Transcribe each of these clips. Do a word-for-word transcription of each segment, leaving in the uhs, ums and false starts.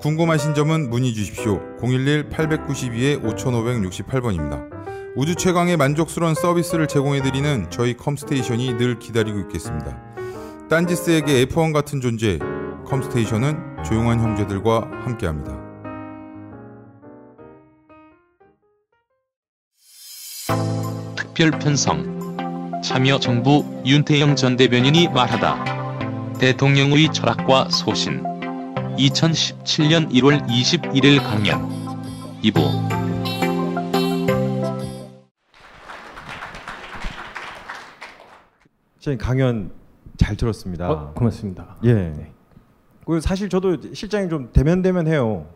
궁금하신 점은 문의 주십시오. 공일일 팔구이 오오육팔 번입니다. 우주 최강의 만족스러운 서비스를 제공해드리는 저희 컴스테이션이 늘 기다리고 있겠습니다. 딴지스에게 에프원 같은 존재, 컴스테이션은 조용한 형제들과 함께합니다. 특별 편성 참여정부 윤태영 전 대변인이 말하다. 대통령의 철학과 소신. 이천십칠 년 일 월 이십일 일 강연 이 부. 저희 강연 잘 들었습니다. 어, 고맙습니다. 예. 네. 사실 저도 실장이 좀 대면대면 해요.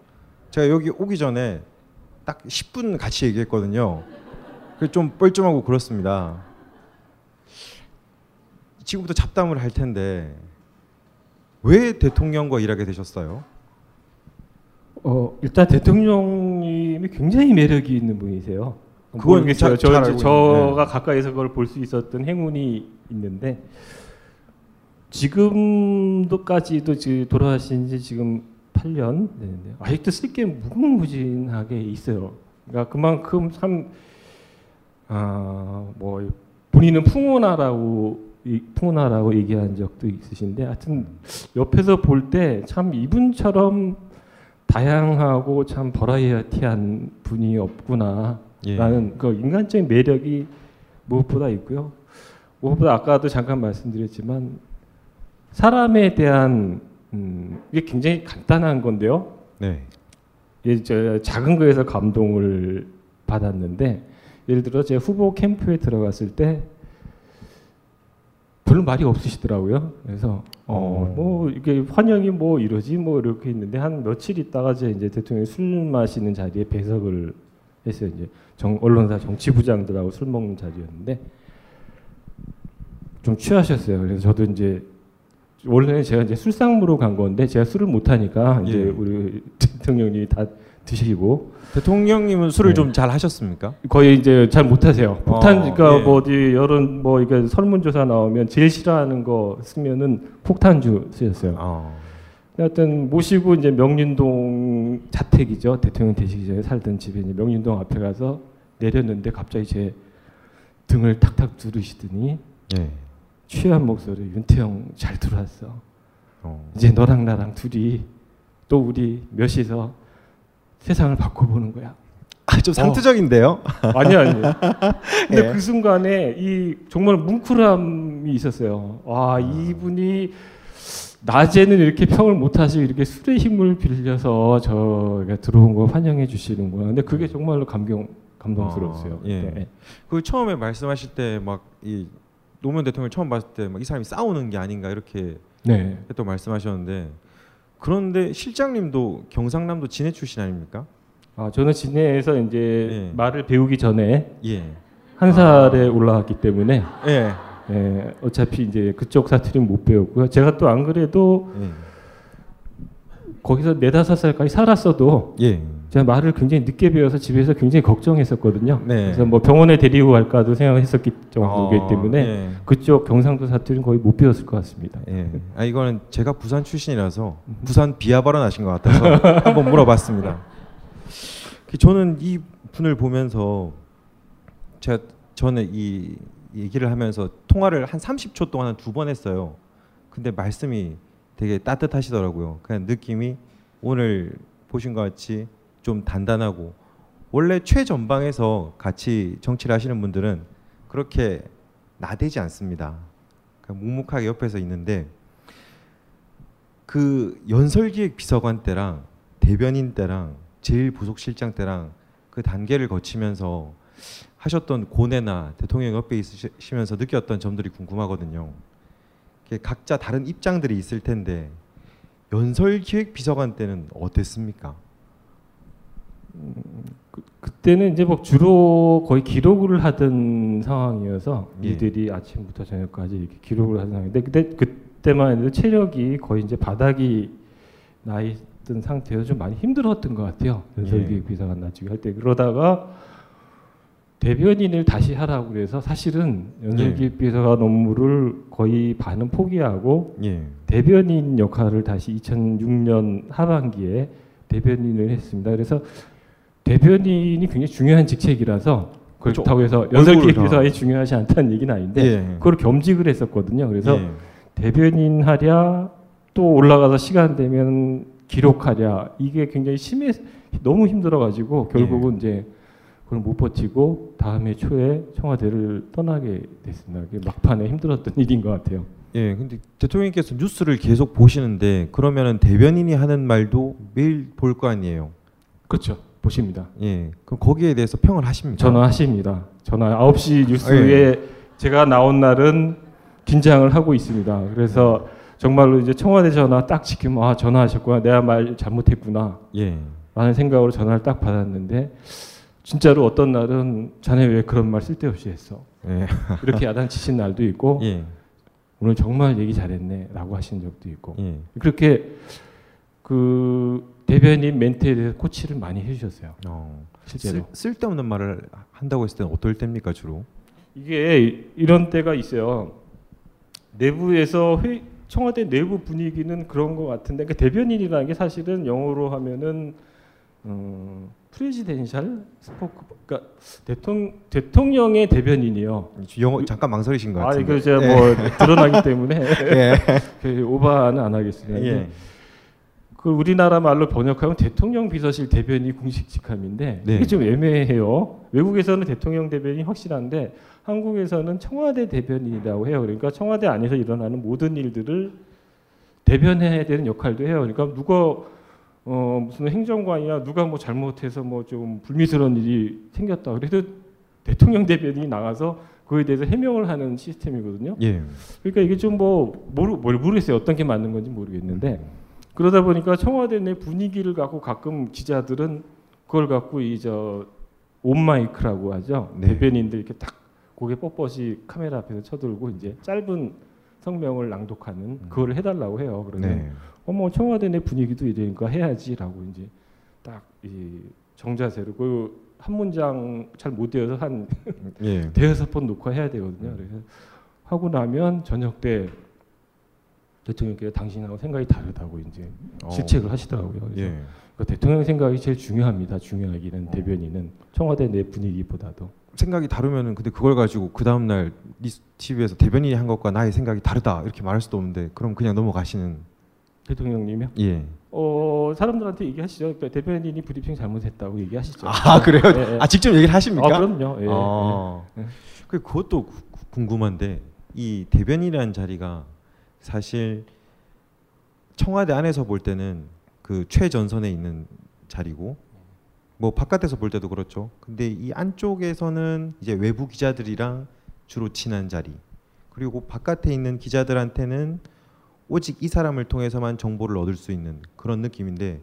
제가 여기 오기 전에 딱 십 분 같이 얘기했거든요. 그래서 좀 뻘쭘하고 그렇습니다. 지금부터 잡담을 할 텐데 왜 대통령과 일하게 되셨어요? 어 일단 대통령님이 굉장히 매력이 있는 분이세요. 그건 저, 저, 저, 저가 가까이서 그걸 볼 수 있었던 행운이 있는데 지금도까지도 돌아가신 지 지금 팔 년 네네. 아직도 쓸 게 무궁무진하게 있어요. 그러니까 그만큼 참 아 뭐 본인은 풍운하라고. 이 풍운하라고 얘기한 적도 있으신데 하여튼 옆에서 볼 때 참 이분처럼 다양하고 참 버라이어티한 분이 없구나 라는 예. 그 인간적인 매력이 무엇보다 있고요. 무엇보다 아까도 잠깐 말씀드렸지만 사람에 대한 음, 이게 굉장히 간단한 건데요. 네. 예, 저 작은 거에서 감동을 받았는데 예를 들어 제 후보 캠프에 들어갔을 때 별로 말이 없으시더라고요. 그래서 어 뭐 이게 환영이 뭐 이러지 뭐 이렇게 있는데 한 며칠 있다가 이제 대통령이 술 마시는 자리에 배석을 했어요. 이제 정 언론사 정치부장들하고 술 먹는 자리였는데 좀 취하셨어요. 그래서 저도 이제 원래는 제가 이제 술상무로 간 건데 제가 술을 못 하니까 이제 예. 우리 대통령님이 다 드시고 대통령님은 술을 네. 좀 잘 하셨습니까? 거의 이제 잘 못하세요. 폭탄, 어, 그러니까 예. 뭐 어디 여론 뭐 이게 설문조사 나오면 제일 싫어하는 거 쓰면은 폭탄주 쓰셨어요. 어. 하여튼 모시고 이제 명륜동 자택이죠. 대통령 되시기 전에 살던 집에 이제 명륜동 앞에 가서 내렸는데 갑자기 제 등을 탁탁 두르시더니 예. 취한 목소리 윤태영 잘 들어왔어. 어. 이제 너랑 나랑 둘이 또 우리 몇이서 세상을 바꿔보는 거야. 아, 좀 상투적인데요? 어. 아니요, 아니요. 근데 예. 그 순간에 이 정말 뭉클함이 있었어요. 와, 아. 이분이 낮에는 이렇게 평을 못 하시고 이렇게 술의 힘을 빌려서 저가 들어온 거 환영해 주시는 거야. 근데 그게 정말로 감경, 감동스러웠어요. 아, 예. 네. 그 처음에 말씀하실 때 막 이 노무현 대통령 처음 봤을 때 막 이 사람이 싸우는 게 아닌가 이렇게 네. 또 말씀하셨는데. 그런데 실장님도 경상남도 진해 출신 아닙니까? 아 저는 진해에서 이제 예. 말을 배우기 전에 예. 한 살에 아. 올라왔기 때문에 예. 예, 어차피 이제 그쪽 사투리는 못 배웠고요. 제가 또 안 그래도 예. 거기서 네다섯 살까지 살았어도 예. 제가 말을 굉장히 늦게 배워서 집에서 굉장히 걱정했었거든요. 네. 그래서 뭐 병원에 데리고 갈까도 생각했었기 정도이기 어, 때문에 예. 그쪽 경상도 사투리는 거의 못 배웠을 것 같습니다. 예. 아 이거는 제가 부산 출신이라서 부산 비하 발언하신 것 같아서 한번 물어봤습니다. 저는 이 분을 보면서 제가 전에 이 얘기를 하면서 통화를 한 삼십 초 동안 한 두 번 했어요. 근데 말씀이 되게 따뜻하시더라고요. 그냥 느낌이 오늘 보신 것 같이 좀 단단하고 원래 최전방에서 같이 정치를 하시는 분들은 그렇게 나대지 않습니다. 그냥 묵묵하게 옆에서 있는데 그 연설기획비서관 때랑 대변인 때랑 제일 보속실장 때랑 그 단계를 거치면서 하셨던 고뇌나 대통령 옆에 있으시면서 느꼈던 점들이 궁금하거든요. 각자 다른 입장들이 있을 텐데 연설기획비서관 때는 어땠습니까? 음, 그, 그때는 이제 뭐 주로 거의 기록을 하던 상황이어서 예. 이들이 아침부터 저녁까지 이렇게 기록을 하던 상황인데 그때 그때만 해도 체력이 거의 이제 바닥이 나 있던 상태여서 좀 많이 힘들었던 것 같아요. 그래서 이게 비서관 낮추기 할 때 그러다가 대변인을 다시 하라고 그래서 사실은 연설기획 비서관 업무를 거의 반은 포기하고 예. 대변인 역할을 다시 이천육 년 하반기에 대변인을 했습니다. 그래서 대변인이 굉장히 중요한 직책이라서 그렇다고 해서 연설기획 비서관이 중요하지 않다는 얘기는 아닌데 예. 그걸 겸직을 했었거든요. 그래서 예. 대변인 하랴 또 올라가서 시간 되면 기록하랴 이게 굉장히 심해 너무 힘들어가지고 결국은 예. 이제 그걸 못 버티고 다음 해 초에 청와대를 떠나게 됐습니다. 그게 막판에 힘들었던 일인 것 같아요. 예, 근데 대통령께서 뉴스를 계속 보시는데 그러면은 대변인이 하는 말도 매일 볼 거 아니에요? 그렇죠, 보십니다. 예, 그럼 거기에 대해서 평을 하십니까? 저는 하십니다. 저는 아홉 시 뉴스에 예. 제가 나온 날은 긴장을 하고 있습니다. 그래서 정말로 이제 청와대 전화 딱 지키면 아 전화하셨구나, 내가 말 잘못했구나, 예. 라는 생각으로 전화를 딱 받았는데. 진짜로 어떤 날은 자네 왜 그런 말 쓸데없이 했어? 예. 이렇게 야단치신 날도 있고 예. 오늘 정말 얘기 잘했네 라고 하신 적도 있고 예. 그렇게 그 대변인 멘트에 대해서 코치를 많이 해주셨어요. 어. 실제로. 쓸, 쓸데없는 말을 한다고 했을 때는 어떨 때입니까 주로? 이게 이런 때가 있어요. 내부에서 회, 청와대 내부 분위기는 그런 것 같은데 그러니까 대변인이라는 게 사실은 영어로 하면은 음, 프레지덴셜 스포크 그러니까 대통령 대통령의 대변인이요. 영어 잠깐 망설이신 것 같은데. 아, 이거 제가 예. 뭐 드러나기 때문에 예. 오바는 안 하겠습니다. 예. 그 우리나라 말로 번역하면 대통령 비서실 대변인 공식 직함인데 네. 이게 좀 애매해요. 외국에서는 대통령 대변인이 확실한데 한국에서는 청와대 대변인이라고 해요. 그러니까 청와대 안에서 일어나는 모든 일들을 대변해야 되는 역할도 해요. 그러니까 누가 어 무슨 행정관이나 누가 뭐 잘못해서 뭐 좀 불미스러운 일이 생겼다 그래도 대통령 대변인이 나가서 그에 대해서 해명을 하는 시스템이거든요. 예. 그러니까 이게 좀 뭐 모르 뭘 모르겠어요. 어떤 게 맞는 건지 모르겠는데 그러다 보니까 청와대 내 분위기를 갖고 가끔 기자들은 그걸 갖고 이 저 온마이크라고 하죠. 네. 대변인들 이렇게 딱 고개 뻣뻣이 카메라 앞에서 쳐들고 이제 짧은 성명을 낭독하는 그걸 해달라고 해요. 그러면 네. 어머 청와대 내 분위기도 이러니까 해야지라고 이제 딱 이 정자세로 그 한 문장 잘 못 외워서 한 예. 대여섯 번 놓고 해야 되거든요. 그래서 하고 나면 저녁 때 대통령께서 당신하고 생각이 다르다고 이제 질책을 하시더라고요. 그래서 예. 그러니까 대통령 생각이 제일 중요합니다. 중요하기는 대변인은 청와대 내 분위기보다도. 생각이 다르면은 근데 그걸 가지고 그 다음 날 티비에서 대변인이 한 것과 나의 생각이 다르다 이렇게 말할 수도 없는데 그럼 그냥 넘어가시는 대통령님이요? 예. 어 사람들한테 얘기하시죠. 그러니까 대변인이 브리핑 잘못했다고 얘기하시죠. 아 그래요? 예, 예. 아 직접 얘기를 하십니까? 아 그럼요. 예, 아, 예. 그 그것도 궁금한데 이 대변인이라는 자리가 사실 청와대 안에서 볼 때는 그 최전선에 있는 자리고. 뭐 바깥에서 볼 때도 그렇죠. 근데 이 안쪽에서는 이제 외부 기자들이랑 주로 친한 자리. 그리고 바깥에 있는 기자들한테는 오직 이 사람을 통해서만 정보를 얻을 수 있는 그런 느낌인데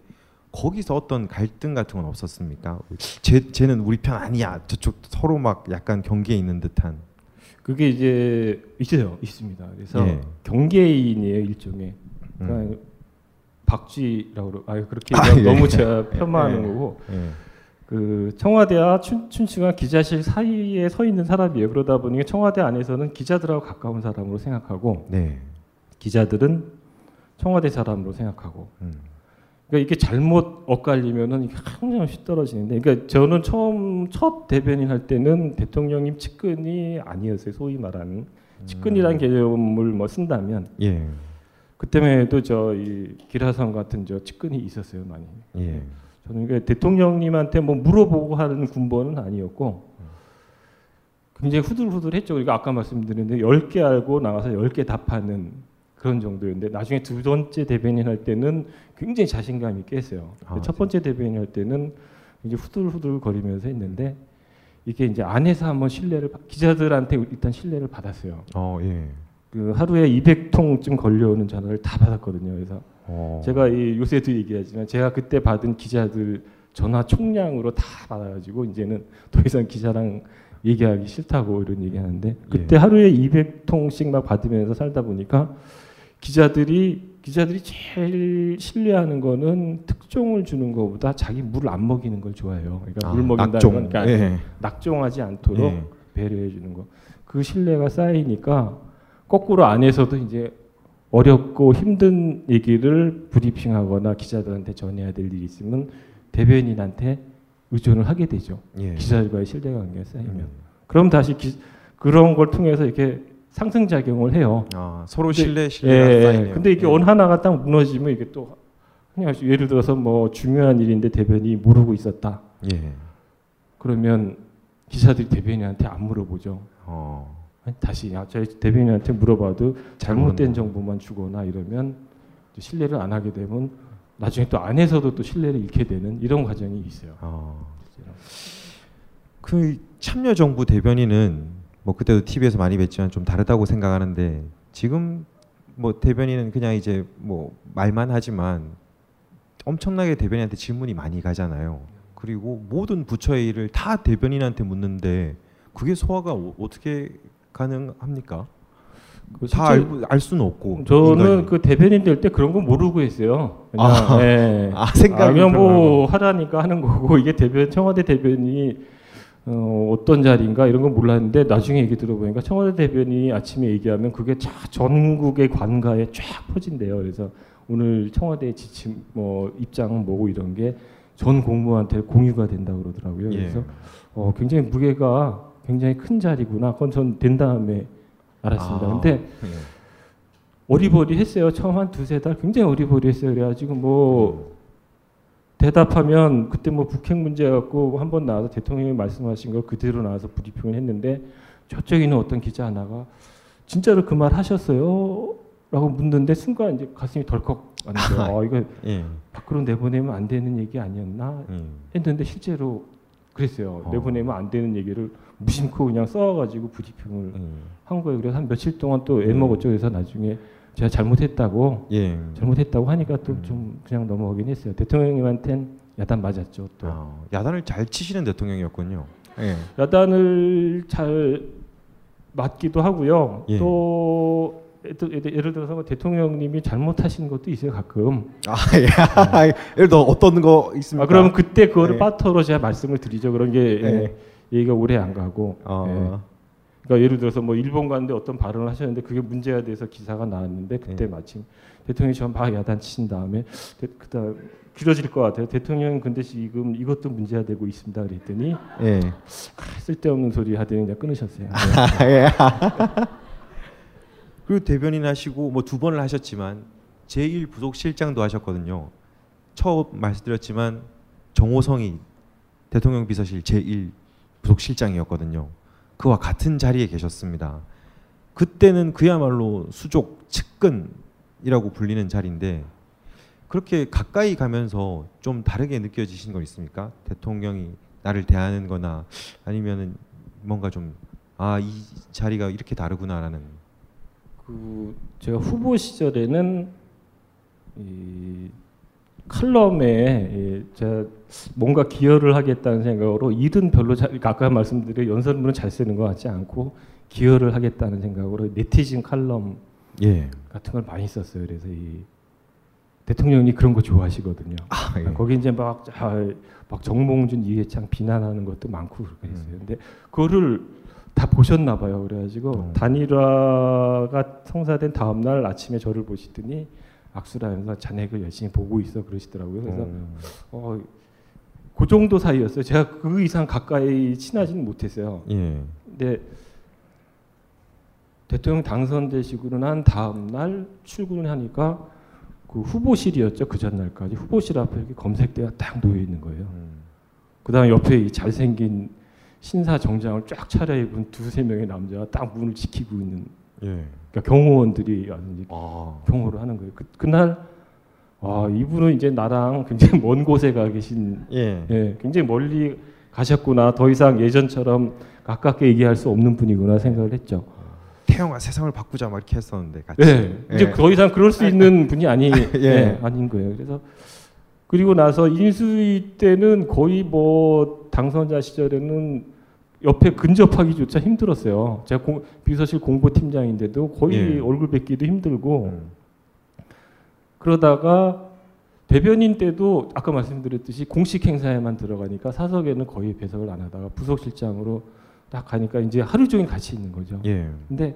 거기서 어떤 갈등 같은 건 없었습니까? 쟤, 쟤는 우리 편 아니야. 저쪽 서로 막 약간 경계에 있는 듯한. 그게 이제 있어요. 있습니다. 그래서 예. 경계인이에요. 일종의. 그러니까 음. 박쥐라고 아 그렇게 아, 예. 너무 제가 편만하는 예. 거고 예. 그 청와대와 춘, 춘추관 기자실 사이에 서 있는 사람이에요. 그러다 보니 청와대 안에서는 기자들하고 가까운 사람으로 생각하고 네. 기자들은 청와대 사람으로 생각하고 음. 그러니까 이게 잘못 엇갈리면은 항상씩 떨어지는데 그러니까 저는 처음 첫 대변인 할 때는 대통령님 측근이 아니었어요. 소위 말하는 음. 측근이라는 개념을 뭐 쓴다면. 예. 그때만 해도 저 이 기라성 같은 저 측근이 있었어요 많이. 예. 저는 그러니까 대통령님한테 뭐 물어보고 하는 군번은 아니었고 굉장히 후들후들했죠. 그러니까 아까 말씀드렸는데 열 개 알고 나가서 열 개 답하는 그런 정도였는데 나중에 두 번째 대변인 할 때는 굉장히 자신감 있게 했어요. 아, 첫 번째 대변인 할 때는 이제 후들후들 거리면서 했는데 이게 이제 안에서 한번 신뢰를 기자들한테 일단 신뢰를 받았어요. 어 예. 그 하루에 이백 통쯤 걸려오는 전화를 다 받았거든요. 그래서 오. 제가 이 요새도 얘기하지만 제가 그때 받은 기자들 전화 총량으로 다 받아가지고 이제는 더 이상 기자랑 얘기하기 싫다고 이런 얘기하는데, 그때 예. 하루에 이백 통씩 막 받으면서 살다 보니까 기자들이 기자들이 제일 신뢰하는 거는 특종을 주는 거보다 자기 물을 안 먹이는 걸 좋아해요. 그러니까 아, 물 먹인다는 낙종. 건 그러니까 예. 낙종하지 않도록 예. 배려해 주는 거. 그 신뢰가 쌓이니까 거꾸로 안에서도 이제 어렵고 힘든 얘기를 브리핑하거나 기자들한테 전해야 될 일이 있으면 대변인한테 의존을 하게 되죠. 예. 기자들과의 신뢰관계가 쌓이면. 음. 그럼 다시 기, 그런 걸 통해서 이렇게 상승작용을 해요. 아, 서로 신뢰, 신뢰가 예, 쌓이네요. 근데 이게 예. 어느 하나가 딱 무너지면 이게 또 그냥 예를 들어서 뭐 중요한 일인데 대변인이 모르고 있었다. 예. 그러면 기자들이 대변인한테 안 물어보죠. 어. 다시 저희 대변인한테 물어봐도 잘못된 정보만 주거나 이러면 신뢰를 안 하게 되면 나중에 또 안에서도 또 신뢰를 잃게 되는 이런 과정이 있어요. 어. 그 참여정부 대변인은 뭐 그때도 티비에서 많이 뵀지만 좀 다르다고 생각하는데, 지금 뭐 대변인은 그냥 이제 뭐 말만 하지만 엄청나게 대변인한테 질문이 많이 가잖아요. 그리고 모든 부처의 일을 다 대변인한테 묻는데 그게 소화가 오, 어떻게 가능합니까? 다 알, 알 수는 없고. 저는 인간이. 그 대변인 될 때 그런 건 모르고 했어요. 그냥, 아, 예. 아 생각이 그냥 뭐 하라니까 하는 거고, 이게 대변 청와대 대변인이 어, 어떤 자리인가 이런 건 몰랐는데 나중에 얘기 들어보니까 청와대 대변인이 아침에 얘기하면 그게 쫙 전국의 관가에 쫙 퍼진대요. 그래서 오늘 청와대 지침 뭐 입장은 뭐고 이런 게 전 공무원한테 공유가 된다고 그러더라고요. 그래서 예. 어, 굉장히 무게가 굉장히 큰 자리구나. 그건 전 된 다음에 알았습니다. 아, 근데 예. 어리버리 했어요. 처음 한 두세 달 굉장히 어리버리 했어요. 그래가지고 뭐 대답하면 그때 뭐 북핵 문제 갖고 한번 나와서 대통령이 말씀하신 걸 그대로 나와서 브리핑을 했는데, 저쪽에 있는 어떤 기자 하나가 진짜로 그 말 하셨어요? 라고 묻는데 순간 이제 가슴이 덜컥 왔는데 아, 아 이거 예. 밖으로 내보내면 안 되는 얘기 아니었나 했는데 실제로 그랬어요. 어. 내보내면 안 되는 얘기를 무심코 그냥 써가지고 브리핑을 음. 한 거예요. 그래서 한 며칠 동안 또 애먹었죠. 그래서 나중에 제가 잘못했다고 예. 잘못했다고 하니까 또 좀 음. 그냥 넘어가긴 했어요. 대통령님한텐 야단 맞았죠. 또 아, 야단을 잘 치시는 대통령이었군요. 예. 야단을 잘 맞기도 하고요. 예. 또 예를 들어서 대통령님이 잘못하신 것도 있어요 가끔. 아 예. 네. 예를 들어 어떤 거 있습니까? 아, 그럼 그때 그거를 예. 빠터로 제가 말씀을 드리죠. 그런 게 예. 얘기가 오래 안 가고. 어. 예. 그러니까 예를 들어서 뭐 일본 갔는데 어떤 발언을 하셨는데 그게 문제가 돼서 기사가 나왔는데 그때 예. 마침 대통령이 저 막 야단치신 다음에 대, 그다음 길어질 것 같아요. 대통령 근데 지금 이것도 문제가 되고 있습니다. 그랬더니 예. 아, 쓸데없는 소리 하더니 그냥 끊으셨어요. 아, 예. 그리고 대변인 하시고 뭐 두 번을 하셨지만 제일 부속실장도 하셨거든요. 처음 말씀드렸지만 정호성이 대통령 비서실 제일 부속실장이었거든요. 그와 같은 자리에 계셨습니다. 그때는 그야말로 수족 측근이라고 불리는 자리인데 그렇게 가까이 가면서 좀 다르게 느껴지신 거 있습니까? 대통령이 나를 대하는 거나 아니면은 뭔가 좀 아, 이 자리가 이렇게 다르구나라는. 그 제가 후보 시절에는 이 칼럼에 제가 뭔가 기여를 하겠다는 생각으로 일은 별로 잘, 아까 말씀드린 연설문은 잘 쓰는 것 같지 않고 기여를 하겠다는 생각으로 네티즌 칼럼 예. 같은 걸 많이 썼어요. 그래서 이 대통령이 그런 거 좋아하시거든요. 아, 예. 거기 이제 막, 막 정몽준, 이해창 비난하는 것도 많고 그랬어요. 음. 근데 그거를 다 보셨나 봐요. 그래가지고 음. 단일화가 성사된 다음 날 아침에 저를 보시더니 악수를 하면서 잔액을 열심히 보고 있어 그러시더라고요. 그래서 음. 어, 그 정도 사이였어요. 제가 그 이상 가까이 친하지는 못했어요. 예. 근데 대통령 당선되시고 난 다음 날 출근을 하니까 그 후보실이었죠. 그 전날까지 후보실 앞에 이렇게 검색대가 딱 놓여 있는 거예요. 음. 그다음 옆에 이 잘생긴 신사 정장을 쫙 차려입은 두세 명의 남자가 딱 문을 지키고 있는. 예. 그러니까 경호원들이 아. 경호를 하는 거예요. 그, 그날 아, 이분은 이제 나랑 굉장히 먼 곳에 가 계신. 예. 예, 굉장히 멀리 가셨구나. 더 이상 예전처럼 가깝게 얘기할 수 없는 분이구나 생각을 했죠. 태영아 세상을 바꾸자 막 이렇게 했었는데 같이. 예. 예. 이제 더 이상 그럴 수 있는 분이 아니 예. 예, 아닌 거예요. 그래서 그리고 나서 인수위 때는 거의 뭐 당선자 시절에는 옆에 근접하기조차 힘들었어요. 제가 공, 비서실 공보팀장인데도 거의 예. 얼굴 뵙기도 힘들고 음. 그러다가 대변인 때도 아까 말씀드렸듯이 공식 행사에만 들어가니까 사석에는 거의 배석을 안 하다가 부속실장으로 딱 가니까 이제 하루 종일 같이 있는 거죠. 예. 근데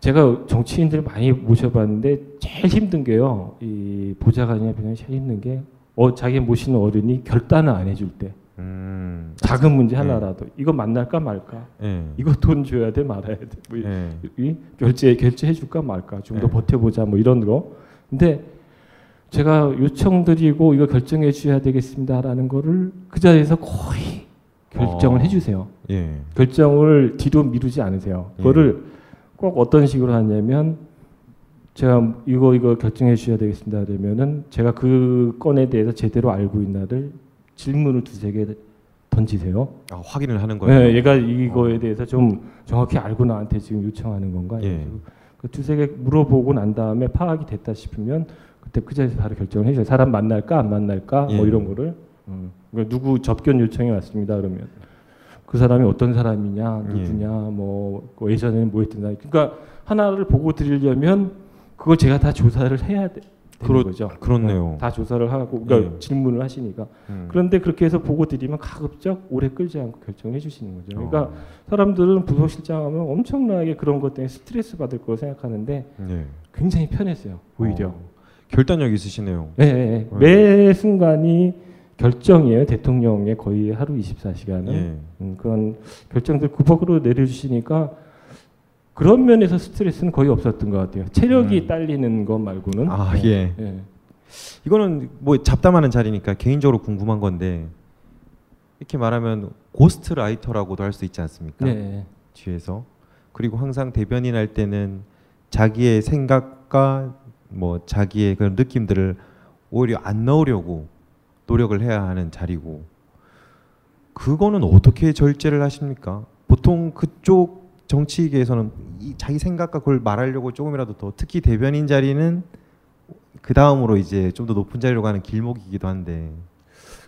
제가 정치인들 많이 모셔봤는데 제일 힘든 게요. 이 보좌관이나 변호인이 제일 힘든 게 어, 자기 모시는 어른이 결단을 안 해줄 때. 음, 작은 문제 하나라도 예. 이거 만날까 말까 예. 이거 돈 줘야 돼 말아야 돼 뭐 예. 이, 결제 결제해 줄까 말까 좀 더 예. 버텨보자 뭐 이런 거. 근데 제가 요청드리고 이거 결정해 주셔야 되겠습니다라는 거를 그 자리에서 거의 결정을 어. 해주세요. 예. 결정을 뒤로 미루지 않으세요. 예. 그거를 꼭 어떤 식으로 하냐면 제가 이거 이거 결정해 주셔야 되겠습니다 그러면은 제가 그 건에 대해서 제대로 알고 있나를 질문을 두세 개 던지세요. 아, 확인을 하는 거예요? 네, 얘가 이거에 대해서 좀 정확히 알고 나한테 지금 요청하는 건가? 예. 그 두세 개 물어보고 난 다음에 파악이 됐다 싶으면 그때 그 자리에서 바로 결정을 해줘요. 사람 만날까 안 만날까 예. 뭐 이런 거를. 음. 그러니까 누구 접견 요청이 왔습니다 그러면 그 사람이 어떤 사람이냐 누구냐 예. 뭐 예전에는 뭐 했던가. 그러니까 하나를 보고 드리려면 그걸 제가 다 조사를 해야 돼. 그런 거죠. 그렇네요. 다 조사를 하고 그러니까 예. 질문을 하시니까 음. 그런데 그렇게 해서 보고 드리면 가급적 오래 끌지 않고 결정해 주시는 거죠. 그러니까 어. 사람들은 부속실장 하면 엄청나게 그런 것 때문에 스트레스 받을 거라고 생각하는데 예. 굉장히 편했어요. 오히려 어. 결단력 있으시네요. 네, 네. 네. 매 순간이 결정이에요. 대통령의 거의 하루 이십사 시간은 예. 음, 그런 결정들 구박으로 내려주시니까. 그런 면에서 스트레스는 거의 없었던 것 같아요. 체력이 음. 딸리는 것 말고는. 아 네. 예. 예. 이거는 뭐 잡담하는 자리니까 개인적으로 궁금한 건데 이렇게 말하면 고스트 라이터라고도 할 수 있지 않습니까? 네. 뒤에서 그리고 항상 대변인 할 때는 자기의 생각과 뭐 자기의 그런 느낌들을 오히려 안 넣으려고 노력을 해야 하는 자리고 그거는 어떻게 절제를 하십니까? 보통 그쪽 정치계에서는 이 자기 생각과 그걸 말하려고 조금이라도 더 특히 대변인 자리는 그 다음으로 이제 좀 더 높은 자리로 가는 길목이기도 한데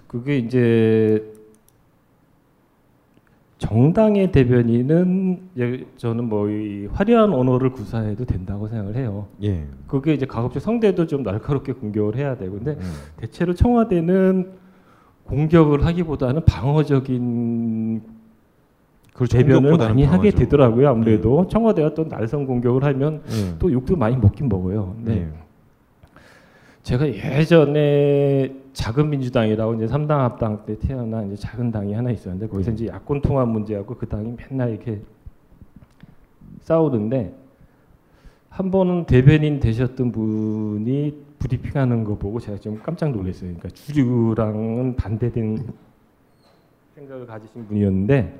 그게 이제 정당의 대변인은 저는 뭐 이 화려한 언어를 구사해도 된다고 생각을 해요. 예. 그게 이제 가급적 성대도 좀 날카롭게 공격을 해야 되고 근데 음. 대체로 청와대는 공격을 하기보다는 방어적인 그 대변을 많이 하게 방어죠. 되더라고요. 아무래도 네. 청와대가 또 날선 공격을 하면 네. 또 욕도 많이 먹긴 먹어요. 네. 네. 제가 예전에 작은 민주당이라고 이제 삼당 합당 때 태어난 이제 작은 당이 하나 있었는데 거기서 네. 이제 야권 통합 문제하고 그 당이 맨날 이렇게 싸우는데 한 번은 대변인 되셨던 분이 브리핑하는 거 보고 제가 좀 깜짝 놀랐어요. 그러니까 주류랑은 반대된 생각을 가지신 분이었는데.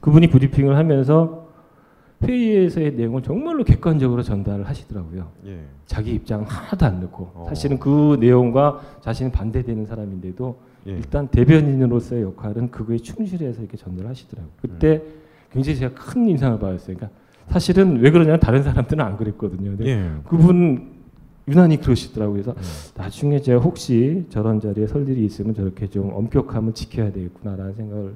그분이 브리핑을 하면서 회의에서의 내용을 정말로 객관적으로 전달을 하시더라고요. 예. 자기 입장 하나도 안 넣고 어. 사실은 그 내용과 자신이 반대되는 사람인데도 예. 일단 대변인으로서의 역할은 그거에 충실해서 이렇게 전달하시더라고요. 그때 음. 굉장히 제가 큰 인상을 받았어요. 그러니까 사실은 왜 그러냐면 다른 사람들은 안 그랬거든요. 근데 예. 그분 유난히 그러시더라고요. 그래서 예. 나중에 제가 혹시 저런 자리에 설 일이 있으면 저렇게 좀 엄격함을 지켜야 되겠구나라는 생각을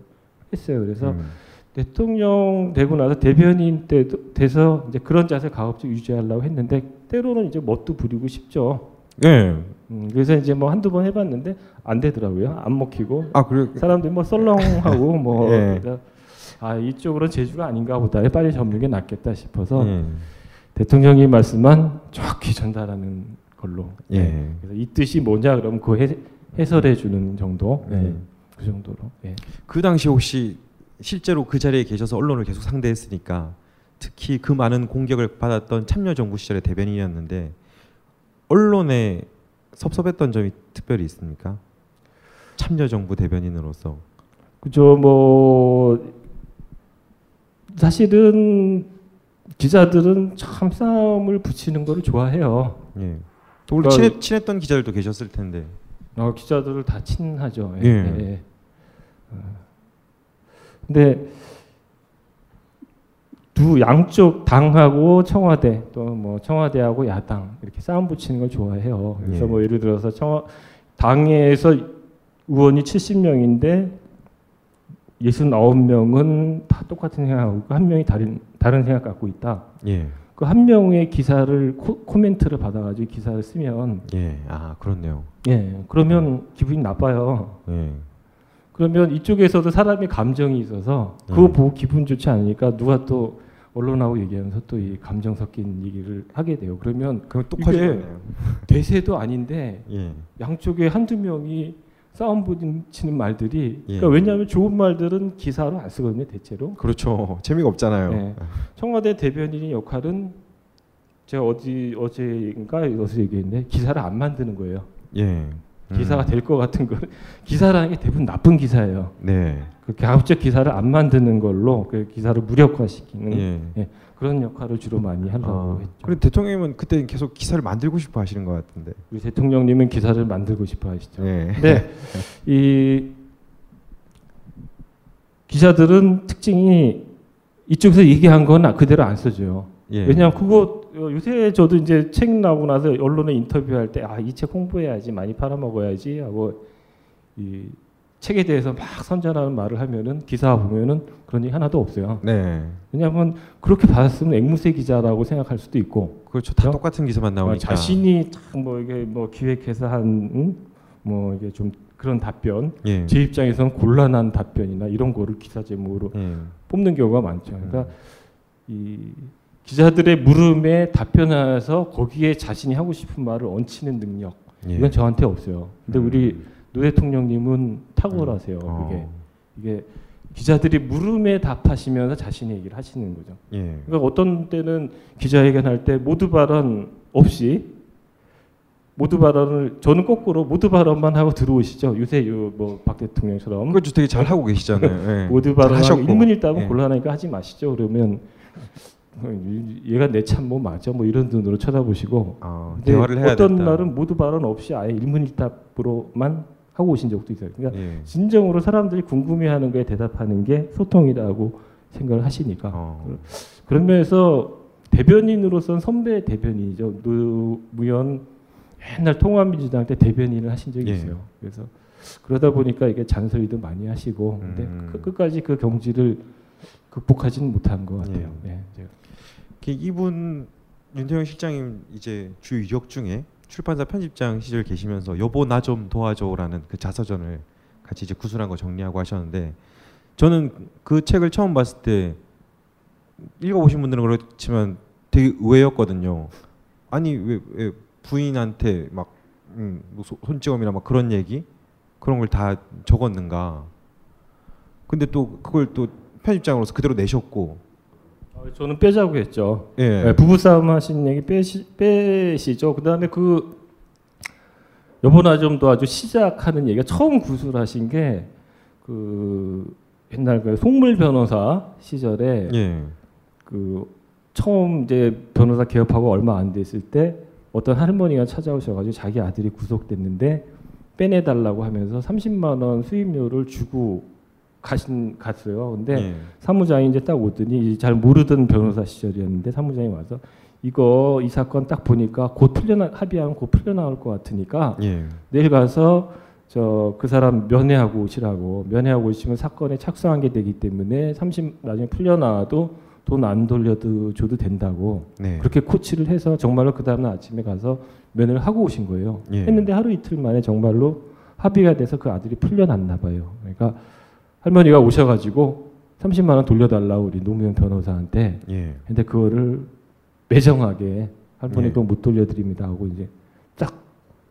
했어요. 그래서 음. 대통령 되고 나서 대변인 때도 돼서 이제 그런 자세 가급적 유지하려고 했는데 때로는 이제 멋도 부리고 싶죠. 예. 음, 그래서 이제 뭐 한두 번 해봤는데 안 되더라고요. 안 먹히고. 아 그래. 사람들이 뭐 썰렁하고 뭐 예. 아 이쪽으로는 재주가 아닌가 보다. 빨리 접는 게 낫겠다 싶어서 예. 대통령님 말씀만 정확히 전달하는 걸로. 예. 그래서 이 뜻이 뭐냐 그럼 그 해, 해설해 주는 정도. 예. 예. 그 정도로. 예. 그 당시 혹시 실제로 그 자리에 계셔서 언론을 계속 상대했으니까 특히 그 많은 공격을 받았던 참여정부 시절의 대변인이었는데 언론에 섭섭했던 점이 특별히 있습니까? 참여정부 대변인으로서. 그죠. 뭐 사실은 기자들은 참 싸움을 붙이는 걸 좋아해요. 예. 원래 친했, 친했던 기자들도 계셨을 텐데. 어, 기자들을 다 친하죠. 예. 예. 예. 근데 두 양쪽 당하고 청와대 또 뭐 청와대하고 야당 이렇게 싸움 붙이는 걸 좋아해요. 그래서 예. 뭐 예를 들어서 청와 당에서 의원이 칠십 명인데 예순아홉 명은 다 똑같은 생각하고 한 명이 다른, 다른 생각 갖고 있다. 예. 그 한 명의 기사를 코, 코멘트를 받아가지고 기사를 쓰면 예, 아 그렇네요. 예, 그러면 예. 기분이 나빠요. 예. 그러면 이쪽에서도 사람의 감정이 있어서 그거 예. 보고 기분 좋지 않으니까 누가 또 언론하고 얘기하면서 또 이 감정 섞인 얘기를 하게 돼요. 그러면 그럼 똑같이 대세도 아닌데 예. 양쪽에 한두 명이 싸움 부딪히는 말들이 예. 그러니까 왜냐하면 좋은 말들은 기사로 안 쓰거든요 대체로. 그렇죠. 재미가 없잖아요. 네. 청와대 대변인의 역할은 제가 어디 어제인가 어디서 얘기했는데 기사를 안 만드는 거예요. 예. 음. 기사가 될 것 같은 걸 기사라는 게 대부분 나쁜 기사예요. 네. 그 가급적 기사를 안 만드는 걸로 그 기사를 무력화시키는 예. 예. 그런 역할을 주로 많이 하려고 아, 했죠. 그런데 대통령님은 그때 계속 기사를 만들고 싶어 하시는 것 같은데. 우리 대통령님은 기사를 만들고 싶어 하시죠. 네. 근데 이 기자들은 특징이 이쪽에서 얘기한 건 그대로 안 써줘요. 예. 왜냐하면 그거 요새 저도 이제 책 나오고 나서 언론에 인터뷰할 때 아, 이 책 홍보해야지 많이 팔아먹어야지 하고 이 책에 대해서 막 선전하는 말을 하면은 기사 보면은 그런 얘기 하나도 없어요. 네. 왜냐하면 그렇게 받았으면 앵무새 기자라고 생각할 수도 있고. 그렇죠. 다 그렇죠? 똑같은 기사만 나오니까. 자신이 뭐 이게 뭐 기획해서 한 뭐 이게 좀 그런 답변, 예. 제 입장에서는 곤란한 답변이나 이런 거를 기사 제목으로 예. 뽑는 경우가 많죠. 그러니까 음. 이 기자들의 물음에 답변해서 거기에 자신이 하고 싶은 말을 얹히는 능력 예. 이건 저한테 없어요. 근데 음. 우리 노 대통령님은 탁월하세요. 음. 그게 어. 이게 기자들이 물음에 답하시면서 자신의 얘기를 하시는 거죠. 예. 그러니까 어떤 때는 기자회견할 때 모두 발언 없이 모두 발언을 저는 거꾸로 모두 발언만 하고 들어오시죠. 요새 요 뭐 박 대통령처럼 그거 되게 잘 하고 계시잖아요. 예. 모두 발언하고 일문일답은 예. 곤란하니까 하지 마시죠. 그러면 얘가 내 참 뭐 맞아 뭐 이런 눈으로 쳐다보시고 어, 대화를 해야 어떤 된다. 날은 모두 발언 없이 아예 일문일답으로만 하고 오신 적도 있어요. 그러니까 예. 진정으로 사람들이 궁금해하는 거에 대답하는 게 소통이라고 생각을 하시니까 어. 그런 면에서 대변인으로서는 선배 대변인이죠. 노무현 옛날 통합민주당 때 대변인을 하신 적이 예. 있어요. 그래서 그러다 보니까 이게 잔소리도 많이 하시고 근데 음. 그, 끝까지 그 경지를 극복하지는 못한 것 같아요. 예. 예. 이분 윤태영 실장님 이제 주 이력 중에 출판사 편집장 시절 계시면서 여보 나 좀 도와줘라는 그 자서전을 같이 이제 구술한 거 정리하고 하셨는데 저는 그 책을 처음 봤을 때 읽어보신 분들은 그렇지만 되게 의외였거든요. 아니 왜, 왜 부인한테 막 음, 손찌검이나 막 그런 얘기 그런 걸 다 적었는가. 근데 또 그걸 또 편집장으로서 그대로 내셨고 저는 빼자고 했죠. 예. 네, 부부싸움 하시는 얘기 빼시, 빼시죠. 그다음에 그 여보나 좀 도와줘 시작하는 얘기가 처음 구술하신 게 그 옛날 그 송물 변호사 시절에 예. 그 처음 이제 변호사 개업하고 얼마 안 됐을 때 어떤 할머니가 찾아오셔가지고 자기 아들이 구속됐는데 빼내달라고 하면서 삼십만 원 수임료를 주고 가신, 갔어요. 근데 예. 사무장이 이제 딱 오더니 이제 잘 모르던 변호사 시절이었는데 사무장이 와서 이거 이 사건 딱 보니까 곧 풀려나 합의하면 곧 풀려나올 것 같으니까 예. 내일 가서 저 그 사람 면회하고 오시라고 면회하고 오시면 사건에 착수한 게 되기 때문에 삼십 나중에 풀려나와도 돈 안 돌려도 줘도 된다고 네. 그렇게 코치를 해서 정말로 그 다음날 아침에 가서 면회를 하고 오신 거예요. 예. 했는데 하루 이틀 만에 정말로 합의가 돼서 그 아들이 풀려났나 봐요. 그러니까 할머니가 오셔가지고 삼십만 원 돌려달라고 우리 노무현 변호사한테 예. 근데 그거를 매정하게 할머니도 예. 못 돌려드립니다 하고 이제 쫙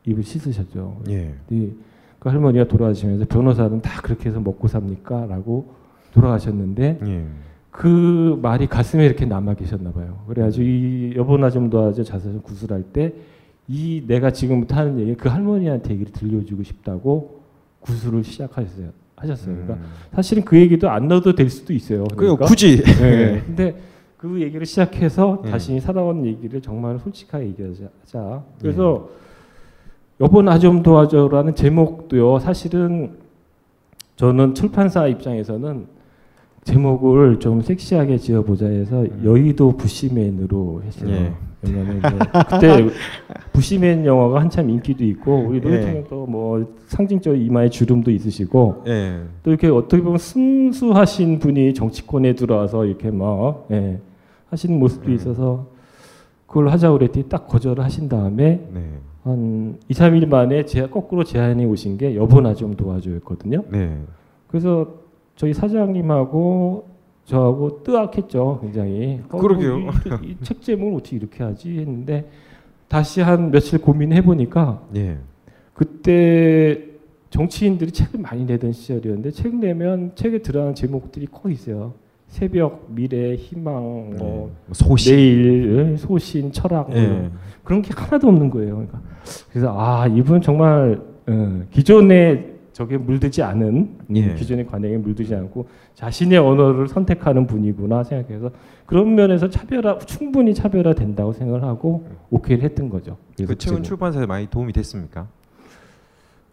입을 씻으셨죠. 예. 그 할머니가 돌아가시면서 변호사는 다 그렇게 해서 먹고 삽니까? 라고 돌아가셨는데 예. 그 말이 가슴에 이렇게 남아 계셨나 봐요. 그래가지고 이 여보나 좀 도와줘 자서전 구술할 때 이 내가 지금부터 하는 얘기 그 할머니한테 얘기를 들려주고 싶다고 구술을 시작하셨어요. 하셨어요. 그러니까 음. 사실은 그 얘기도 안 넣어도 될 수도 있어요. 그러니까 굳이. 네. 근데 그 얘기를 시작해서 네. 자신이 살아온 얘기를 정말 솔직하게 얘기하자. 그래서 네. 여보 나 좀 도와줘라는 제목도요. 사실은 저는 출판사 입장에서는 제목을 좀 섹시하게 지어보자 해서 여의도 부시맨으로 했어요. 예. 왜냐면 그때 부시맨 영화가 한참 인기도 있고 우리 노 대통령도 예. 뭐 상징적 이마에 주름도 있으시고 예. 또 이렇게 어떻게 보면 순수하신 분이 정치권에 들어와서 이렇게 막 예, 하시는 모습도 예. 있어서 그걸 하자고 그랬더니 딱 거절을 하신 다음에 네. 한 이, 삼 일 만에 제가 거꾸로 제안이 오신 게 여보 나 좀 도와줘였거든요. 네. 그래서 저희 사장님하고 저하고 뜨악했죠, 굉장히. 어, 그러게요. 이, 이 책 제목을 어떻게 이렇게 하지 했는데 다시 한 며칠 고민해 보니까 예. 그때 정치인들이 책을 많이 내던 시절이었는데 책 내면 책에 들어가는 제목들이 거의 있어요. 새벽, 미래, 희망, 네. 뭐 소신. 내일, 소신, 철학 네. 그런 게 하나도 없는 거예요. 그러니까 그래서 아 이분 정말 음, 기존에 저게 물들지 않은 예. 기존의 관행에 물들지 않고 자신의 언어를 선택하는 분이구나 생각해서 그런 면에서 차별화 충분히 차별화된다고 생각을 하고 오케이를 했던 거죠. 그 책은 출판사에 많이 도움이 됐습니까?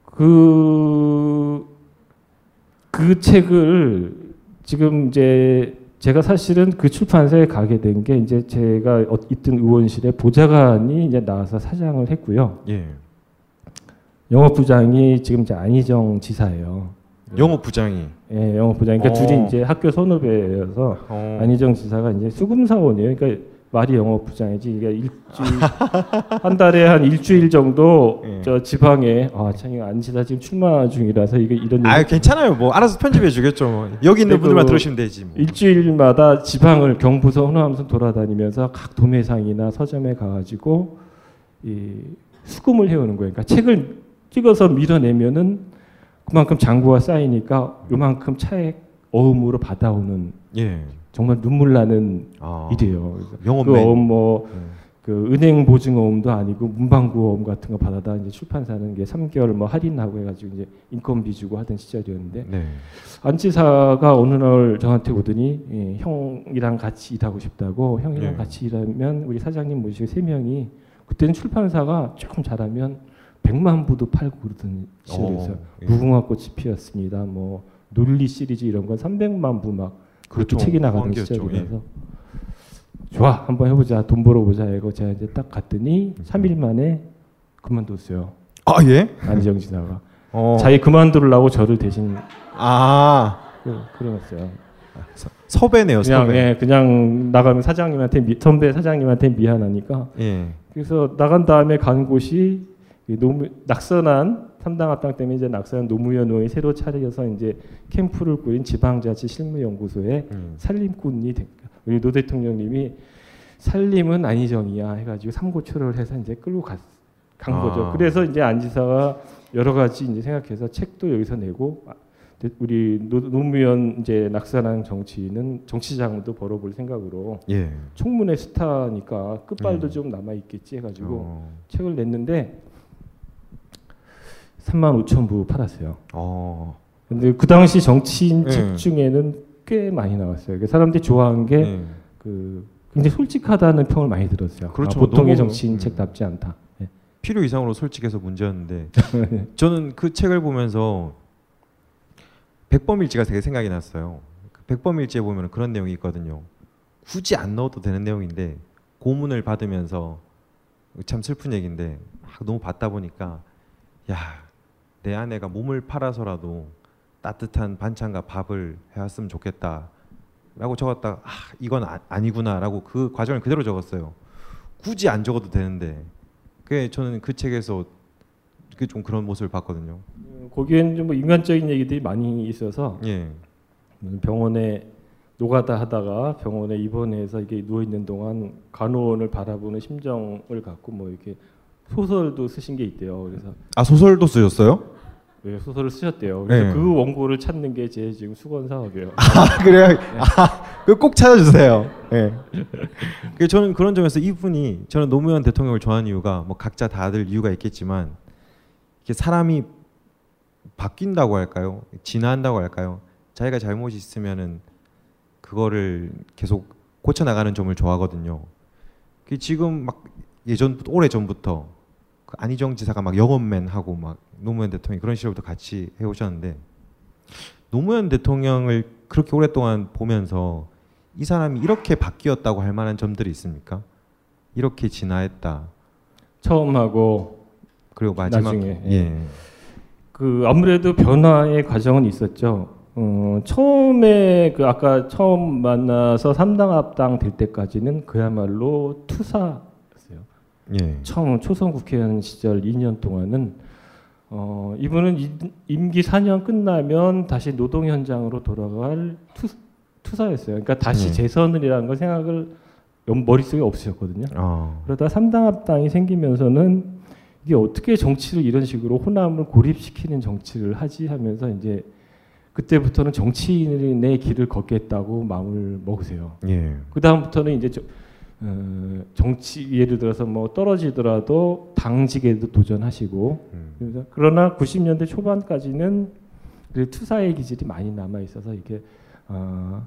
그, 그 책을 지금 이제 제가 사실은 그 출판사에 가게 된 게 이제 제가 있던 의원실에 보좌관이 이제 나와서 사장을 했고요. 예. 영업부장이 지금 이제 안희정 지사예요. 영업부장이. 예, 영업부장. 그러니까 어. 둘이 이제 학교 선후배여서 어. 안희정 지사가 이제 수금사원이에요. 그러니까 말이 영업부장이지. 그러니까 일주일 한 달에 한 일주일 정도 예. 저 지방에 아 참 이거 안 지사 지금 출마 중이라서 이게 이런. 아 괜찮아요. 뭐 알아서 편집해 주겠죠. 뭐. 여기 있는 분들만 들으시면 되지. 뭐. 일주일마다 지방을 경부서 호남선 돌아다니면서 각 도매상이나 서점에 가가지고 이 수금을 해오는 거예요. 그러니까 책을 찍어서 밀어내면은 그만큼 잔고가 쌓이니까 요만큼 차액 어음으로 받아오는 예. 정말 눈물 나는 아, 일이에요. 그 어음 뭐 그 예. 은행 보증 어음도 아니고 문방구 어음 같은 거 받아다 이제 출판사는 게 삼 개월 뭐 할인하고 해가지고 이제 인건비 주고 하던 시절이었는데 네. 안치사가 어느 날 저한테 오더니 예, 형이랑 같이 일하고 싶다고 형이랑 예. 같이 일하면 우리 사장님 모시고 세 명이 그때는 출판사가 조금 잘하면 백만 부도 팔고 그러던 시절이었어요. 예. 무궁화꽃이 피었습니다. 뭐 논리 시리즈 이런 건 삼백만 부 막 그렇죠. 책이 나가는 시절이라서 예. 좋아 한번 해보자 돈 벌어보자 이거 제가 이제 딱 갔더니 삼 일 만에 그만뒀어요. 아 예? 안희정 지사가 어. 자기 그만두려고 저를 대신 아 그러셨어요. 섭외네요. 그냥 섭외. 예, 그냥 나가면 사장님한테 미, 선배 사장님한테 미안하니까 예. 그래서 나간 다음에 간 곳이 노무, 낙선한 삼당 합당 때문에 이제 낙선한 노무현 의원이 새로 차려서 이제 캠프를 꾸린 지방자치 실무연구소의 음. 살림꾼이 됩니다. 우리 노 대통령님이 살림은 안희정이야 해가지고 삼고초를 해서 이제 끌고 간 아. 거죠. 그래서 이제 안 지사가 여러 가지 이제 생각해서 책도 여기서 내고 우리 노, 노무현 이제 낙선한 정치인은 정치자금도 벌어볼 생각으로 예. 총문의 스타니까 끝발도 예. 좀 남아 있겠지 해가지고 어. 책을 냈는데. 삼만 오천 부 팔았어요. 어. 근데 그 당시 정치인 예. 책 중에는 꽤 많이 나왔어요. 사람들이 좋아하는 게 예. 그 굉장히 솔직하다는 평을 많이 들었어요. 그렇죠. 아, 보통의 정치인 음. 책답지 않다. 예. 필요 이상으로 솔직해서 문제였는데 저는 그 책을 보면서 백범일지가 되게 생각이 났어요. 백범일지에 보면 그런 내용이 있거든요. 굳이 안 넣어도 되는 내용인데 고문을 받으면서 참 슬픈 얘기인데 너무 받다 보니까 야 내 아내가 몸을 팔아서라도 따뜻한 반찬과 밥을 해왔으면 좋겠다라고 적었다가 아, 이건 아, 아니구나라고 그 과정을 그대로 적었어요. 굳이 안 적어도 되는데 그게 저는 그 책에서 그 좀 그런 모습을 봤거든요. 거기에는 좀 뭐 인간적인 얘기들이 많이 있어서 예. 병원에 노가다 하다가 병원에 입원해서 이게 누워 있는 동안 간호원을 바라보는 심정을 갖고 뭐 이렇게 소설도 쓰신 게 있대요. 그래서 아 소설도 쓰셨어요? 네, 소설을 쓰셨대요. 그래서 네. 그 원고를 찾는 게 제 지금 수건 사업이에요. 아 그래요? 네. 아, 그 꼭 찾아주세요. 예. 네. 그 저는 그런 점에서 이분이 저는 노무현 대통령을 좋아하는 이유가 뭐 각자 다들 이유가 있겠지만 이게 사람이 바뀐다고 할까요? 진화한다고 할까요? 자기가 잘못이 있으면은 그거를 계속 고쳐 나가는 점을 좋아하거든요. 그 지금 막 예전부터 오래 전부터 그 안희정 지사가 막 영업맨 하고 막 노무현 대통령 그런 시절부터 같이 해오셨는데 노무현 대통령을 그렇게 오랫동안 보면서 이 사람이 이렇게 바뀌었다고 할 만한 점들이 있습니까? 이렇게 진화했다. 처음하고 그리고 마지막 나중에. 예. 예. 그 아무래도 변화의 과정은 있었죠. 어, 처음에 그 아까 처음 만나서 삼당 합당 될 때까지는 그야말로 투사였어요. 예. 처음 초선 국회의원 시절 이 년 동안은 어, 이분은 임기 사 년 끝나면 다시 노동 현장으로 돌아갈 투, 투사였어요. 그러니까 다시 예. 재선이라는 걸 생각을 머릿속에 없으셨거든요. 어. 그러다 삼당 합당이 생기면서는 이게 어떻게 정치를 이런 식으로 호남을 고립시키는 정치를 하지 하면서 이제 그때부터는 정치인의 길을 걷겠다고 마음을 먹으세요. 예. 그 다음부터는 이제 저, 어, 정치 예를 들어서 뭐 떨어지더라도 당직에도 도전하시고 음. 그러나 구십 년대 초반까지는 투사의 기질이 많이 남아 있어서 이게 어,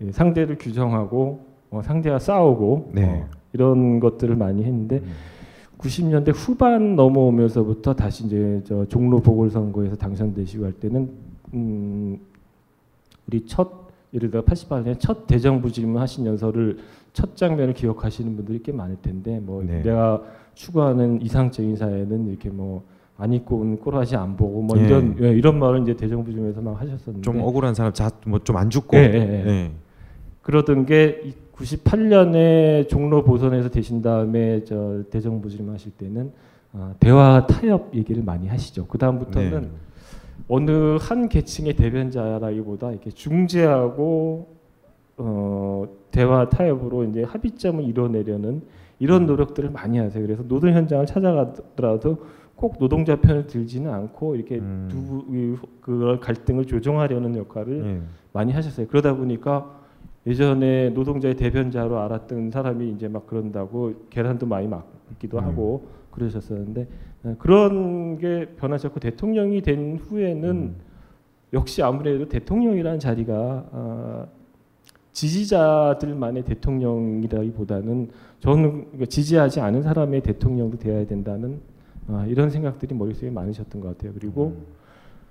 예, 상대를 규정하고 어, 상대와 싸우고 네. 어, 이런 것들을 많이 했는데. 음. 구십 년대 후반 넘어오면서부터 다시 이제 저 종로 보궐선거에서 당선되시고 할 때는 음 우리 첫 예를 들어 팔십팔 년에 첫 대정부 질문하신 연설을 첫 장면을 기억하시는 분들이 꽤 많을 텐데 뭐 네. 내가 추구하는 이상적인 사회는 이렇게 뭐 안 입고 온 꼬라지 안 보고 뭐 네. 이런 예, 이런 말을 이제 대정부 질문에서 막 하셨었는데 좀 억울한 사람 자 뭐 좀 안 죽고 예, 예, 예. 예. 그러던 게 구십팔 년에 종로 보선에서 되신 다음에 저 대정부 질문하실 때는 어, 대화 타협 얘기를 많이 하시죠. 그 다음부터는 네. 어느 한 계층의 대변자라기보다 이렇게 중재하고 어, 대화 타협으로 이제 합의점을 이뤄내려는 이런 노력들을 많이 하세요. 그래서 노동 현장을 찾아가더라도 꼭 노동자 편을 들지는 않고 이렇게 음. 두 그 갈등을 조정하려는 역할을 네. 많이 하셨어요. 그러다 보니까 예전에 노동자의 대변자로 알았던 사람이 이제 막 그런다고 계란도 많이 맞기도 음. 하고 그러셨었는데 그런 게 변하셨고 대통령이 된 후에는 음. 역시 아무래도 대통령이라는 자리가 아, 지지자들만의 대통령이라기보다는 저는 지지하지 않은 사람의 대통령도 되어야 된다는 아, 이런 생각들이 머릿속에 많으셨던 것 같아요. 그리고 음.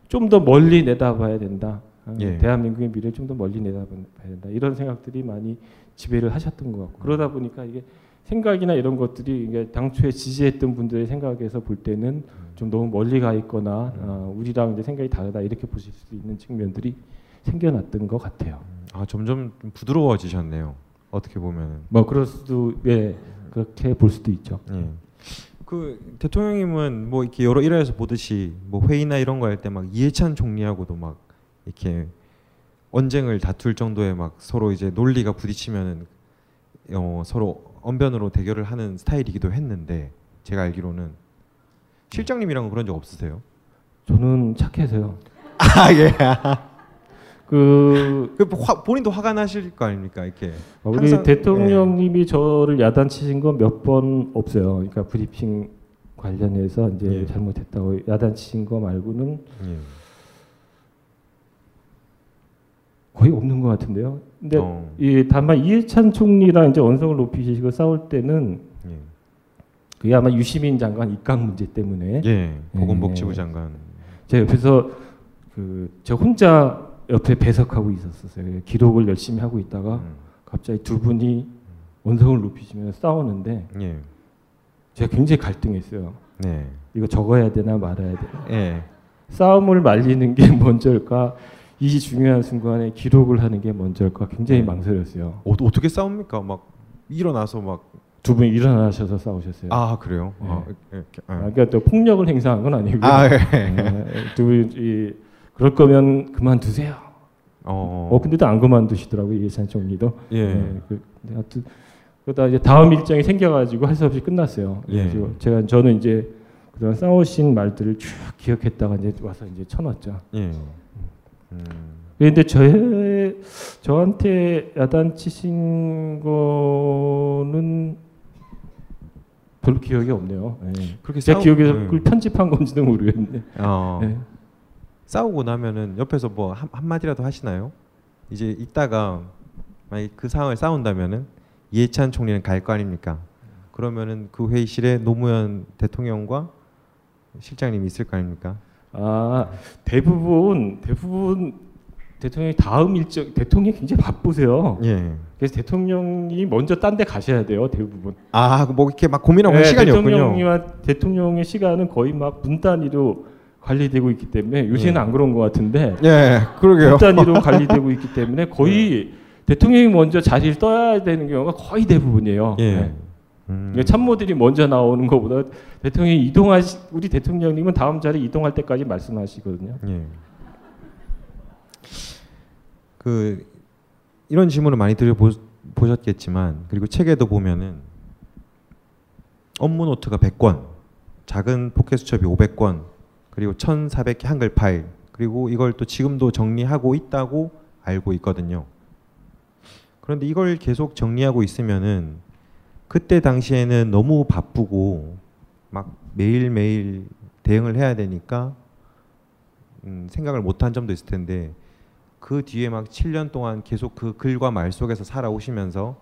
좀 더 멀리 내다봐야 된다. 예. 대한민국의 미래를 좀 더 멀리 내다봐야 된다. 이런 생각들이 많이 지배를 하셨던 것 같고 그러다 보니까 이게 생각이나 이런 것들이 이게 당초에 지지했던 분들의 생각에서 볼 때는 좀 너무 멀리 가 있거나 음. 어, 우리랑 이제 생각이 다르다 이렇게 보실 수 있는 측면들이 생겨났던 것 같아요. 아 점점 좀 부드러워지셨네요. 어떻게 보면 뭐 그럴 수도 예 그렇게 볼 수도 있죠. 예. 그 대통령님은 뭐 이렇게 여러 일화에서 보듯이 뭐 회의나 이런 거 할 때 막 이해찬 총리하고도 막 이렇게 언쟁을 다툴 정도의 막 서로 이제 논리가 부딪히면은 어 서로 언변으로 대결을 하는 스타일이기도 했는데 제가 알기로는 실장님이랑은 그런 적 없으세요? 저는 착해서요. 아 예. 그, 그 화, 본인도 화가 나실 거 아닙니까 이렇게. 우리 대통령님이 예. 저를 야단치신 건 몇 번 없어요. 그러니까 브리핑 관련해서 이제 예. 잘못했다고 야단치신 거 말고는. 예. 거의 없는 것 같은데요. 근데 어. 예, 다만 이해찬 총리랑 이제 언성을 높이시고 싸울 때는 예. 그게 아마 유시민 장관 입각 문제 때문에 예, 보건복지부 예. 장관 제 옆에서 그 저 혼자 옆에 배석하고 있었어요. 기록을 열심히 하고 있다가 음. 갑자기 두 분이 언성을 높이시면 싸우는데 예. 제가 굉장히 갈등했어요. 예. 이거 적어야 되나 말아야 되나. 예. 싸움을 말리는 게 먼저일까? 이 중요한 순간에 기록을 하는 게 먼저일까 굉장히 네. 망설였어요. 어, 어떻게 싸웁니까? 막 일어나서 막 두 분이 일어나셔서 싸우셨어요. 아 그래요? 네. 아, 이렇게, 아. 아, 그러니까 또 폭력을 행사한 건 아니고요. 아, 네. 네, 두 분이 그럴 거면 그만두세요. 어, 어 근데도 안 그만두시더라고요. 이해찬 총리도. 예. 네, 그, 그러다 이제 다음 일정이 생겨가지고 할 수 없이 끝났어요. 예. 제가 저는 이제 그동안 싸우신 말들을 쭉 기억했다가 이제 와서 이제 쳐놨죠. 예. 그런데 음. 저한테 야단치신 거는 별로 기억이 없네요. 네. 그렇게 제 싸우... 기억에서 음. 그걸 편집한 건지도 모르겠는데. 어. 네. 싸우고 나면은 옆에서 뭐 한, 한마디라도 하시나요? 이제 이따가 만약 그 상황을 싸운다면은 이해찬 총리는 갈 거 아닙니까? 그러면은 그 회의실에 노무현 대통령과 실장님이 있을 거 아닙니까? 아, 대부분 대부분 대통령이 다음 일정, 대통령이 굉장히 바쁘세요. 예. 그래서 대통령이 먼저 딴 데 가셔야 돼요, 대부분. 아, 뭐 이렇게 막 고민하고 네, 시간이 대통령이와 없군요. 대통령의 시간은 거의 막 분 단위로 관리되고 있기 때문에 요새는 예. 안 그런 것 같은데. 예, 그러게요. 분 단위로 관리되고 있기 때문에 거의 대통령이 먼저 자리를 떠야 되는 경우가 거의 대부분이에요. 예. 네. 음. 참모들이 먼저 나오는 것보다 대통령이 이동하시, 우리 대통령님은 다음 자리 이동할 때까지 말씀하시거든요. 예. 그 이런 질문을 많이 들어보셨겠지만, 그리고 책에도 보면은 업무 노트가 백 권, 작은 포켓 수첩이 오백 권, 그리고 천사백 개 한글 파일, 그리고 이걸 또 지금도 정리하고 있다고 알고 있거든요. 그런데 이걸 계속 정리하고 있으면은 그때 당시에는 너무 바쁘고 막 매일매일 대응을 해야 되니까 음, 생각을 못한 점도 있을 텐데, 그 뒤에 막 칠 년 동안 계속 그 글과 말 속에서 살아오시면서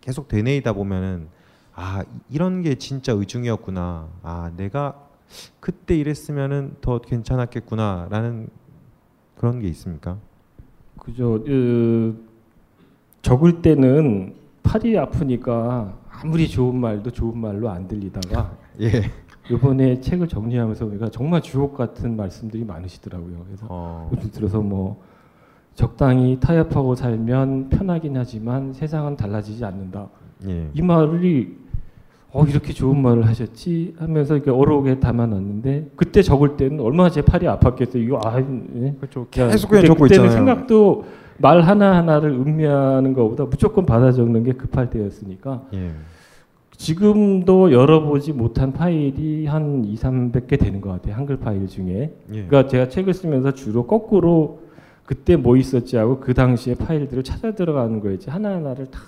계속 되뇌이다 보면은 아, 이런 게 진짜 의중이었구나, 아, 내가 그때 이랬으면은 더 괜찮았겠구나라는 그런 게 있습니까? 그죠. 그, 적을 때는 팔이 아프니까 아무리 좋은 말도 좋은 말로 안 들리다가 예. 이번에 책을 정리하면서 보니까 정말 주옥 같은 말씀들이 많으시더라고요. 그래서 어. 예를 들어서 뭐 적당히 타협하고 살면 편하긴 하지만 세상은 달라지지 않는다. 예. 이 말이 어, 이렇게 좋은 말을 하셨지 하면서 이렇게 어록에 담아놨는데, 그때 적을 때는 얼마나 제 팔이 아팠겠어요. 이거 아, 예? 그렇죠. 계속 그냥 적고 있잖아요. 생각도 말 하나 하나를 음미하는 것보다 무조건 받아 적는 게 급할 때였으니까 예. 지금도 열어보지 못한 파일이 한 이삼백 개 되는 것 같아요. 한글 파일 중에. 예. 그러니까 제가 책을 쓰면서 주로 거꾸로 그때 뭐 있었지 하고 그 당시에 파일들을 찾아 들어가는 거였지, 하나하나를 다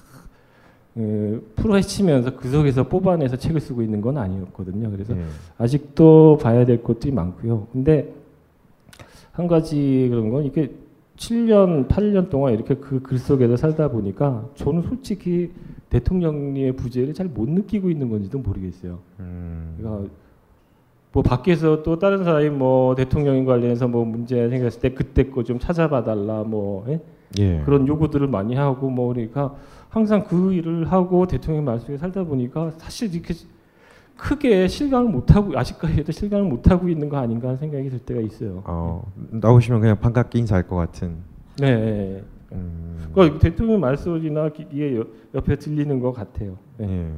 에, 풀어헤치면서 그 속에서 뽑아내서 책을 쓰고 있는 건 아니었거든요. 그래서 예. 아직도 봐야 될 것들이 많고요. 근데 한 가지 그런 건 이렇게 칠 년, 팔 년 동안 이렇게 그 글 속에서 살다 보니까 저는 솔직히 대통령의 부재를 잘 못 느끼고 있는 건지도 모르겠어요. 음. 그러니까 뭐 밖에서 또 다른 사람이 뭐 대통령인 관련해서 뭐 문제 생겼을 때 그때 거 좀 찾아봐달라 뭐 예? 예. 그런 요구들을 많이 하고 뭐, 그러니까 항상 그 일을 하고 대통령 말 속에 살다 보니까 사실 이렇게 크게 실감을 못하고, 아직까지도 실감을 못하고 있는 거 아닌가 하는 생각이 들 때가 있어요. 어, 나오시면 그냥 반갑게 인사할 것 같은. 네. 음. 그러니까 대통령 말소리나 이게 옆에 들리는 것 같아요. 네. 네.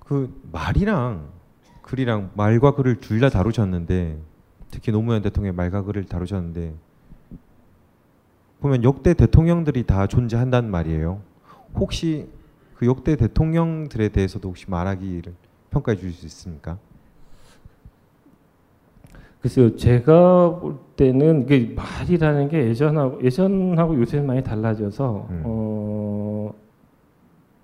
그 말이랑 글이랑, 말과 글을 둘 다 다루셨는데, 특히 노무현 대통령의 말과 글을 다루셨는데 보면 역대 대통령들이 다 존재한단 말이에요. 혹시 그 역대 대통령들에 대해서도 혹시 말하기를 평가해 주실 수 있습니까? 글쎄요, 제가 볼 때는 이게 말이라는 게 예전하고 예전하고 요새는 많이 달라져서 음. 어,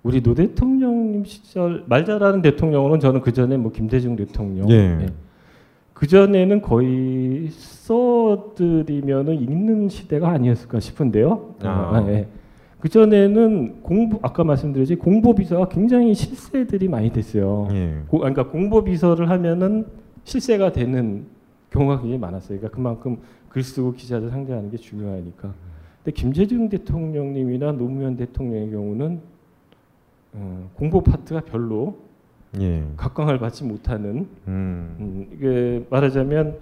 우리 노 대통령님 시절 말 잘하는 대통령은 저는 그 전에 뭐 김대중 대통령 예. 예. 그 전에는 거의 써드리면은 읽는 시대가 아니었을까 싶은데요. 아. 예. 그 전에는 공보, 아까 말씀드렸지, 공보 비서가 굉장히 실세들이 많이 됐어요. 예. 고, 그러니까 공보 비서를 하면은 실세가 되는 경우가 굉장히 많았어요. 그러니까 그만큼 글 쓰고 기자들 상대하는 게 중요하니까. 근데 김대중 대통령님이나 노무현 대통령의 경우는 어, 공보 파트가 별로 예. 각광을 받지 못하는 음. 음, 이게 말하자면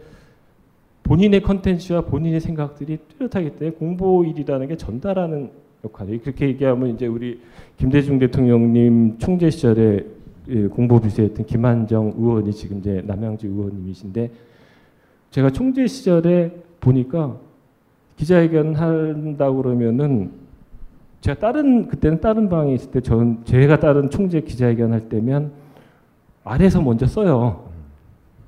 본인의 컨텐츠와 본인의 생각들이 뚜렷하기 때문에 공보일이라는 게 전달하는 역할이, 그렇게 얘기하면 이제 우리 김대중 대통령님 총재 시절에 공보비서였던 김한정 의원이 지금 이제 남양주 의원님이신데, 제가 총재 시절에 보니까 기자회견 한다고 그러면은 제가 다른, 그때는 다른 방에 있을 때, 저는 제가 다른 총재 기자회견 할 때면 아래에서 먼저 써요.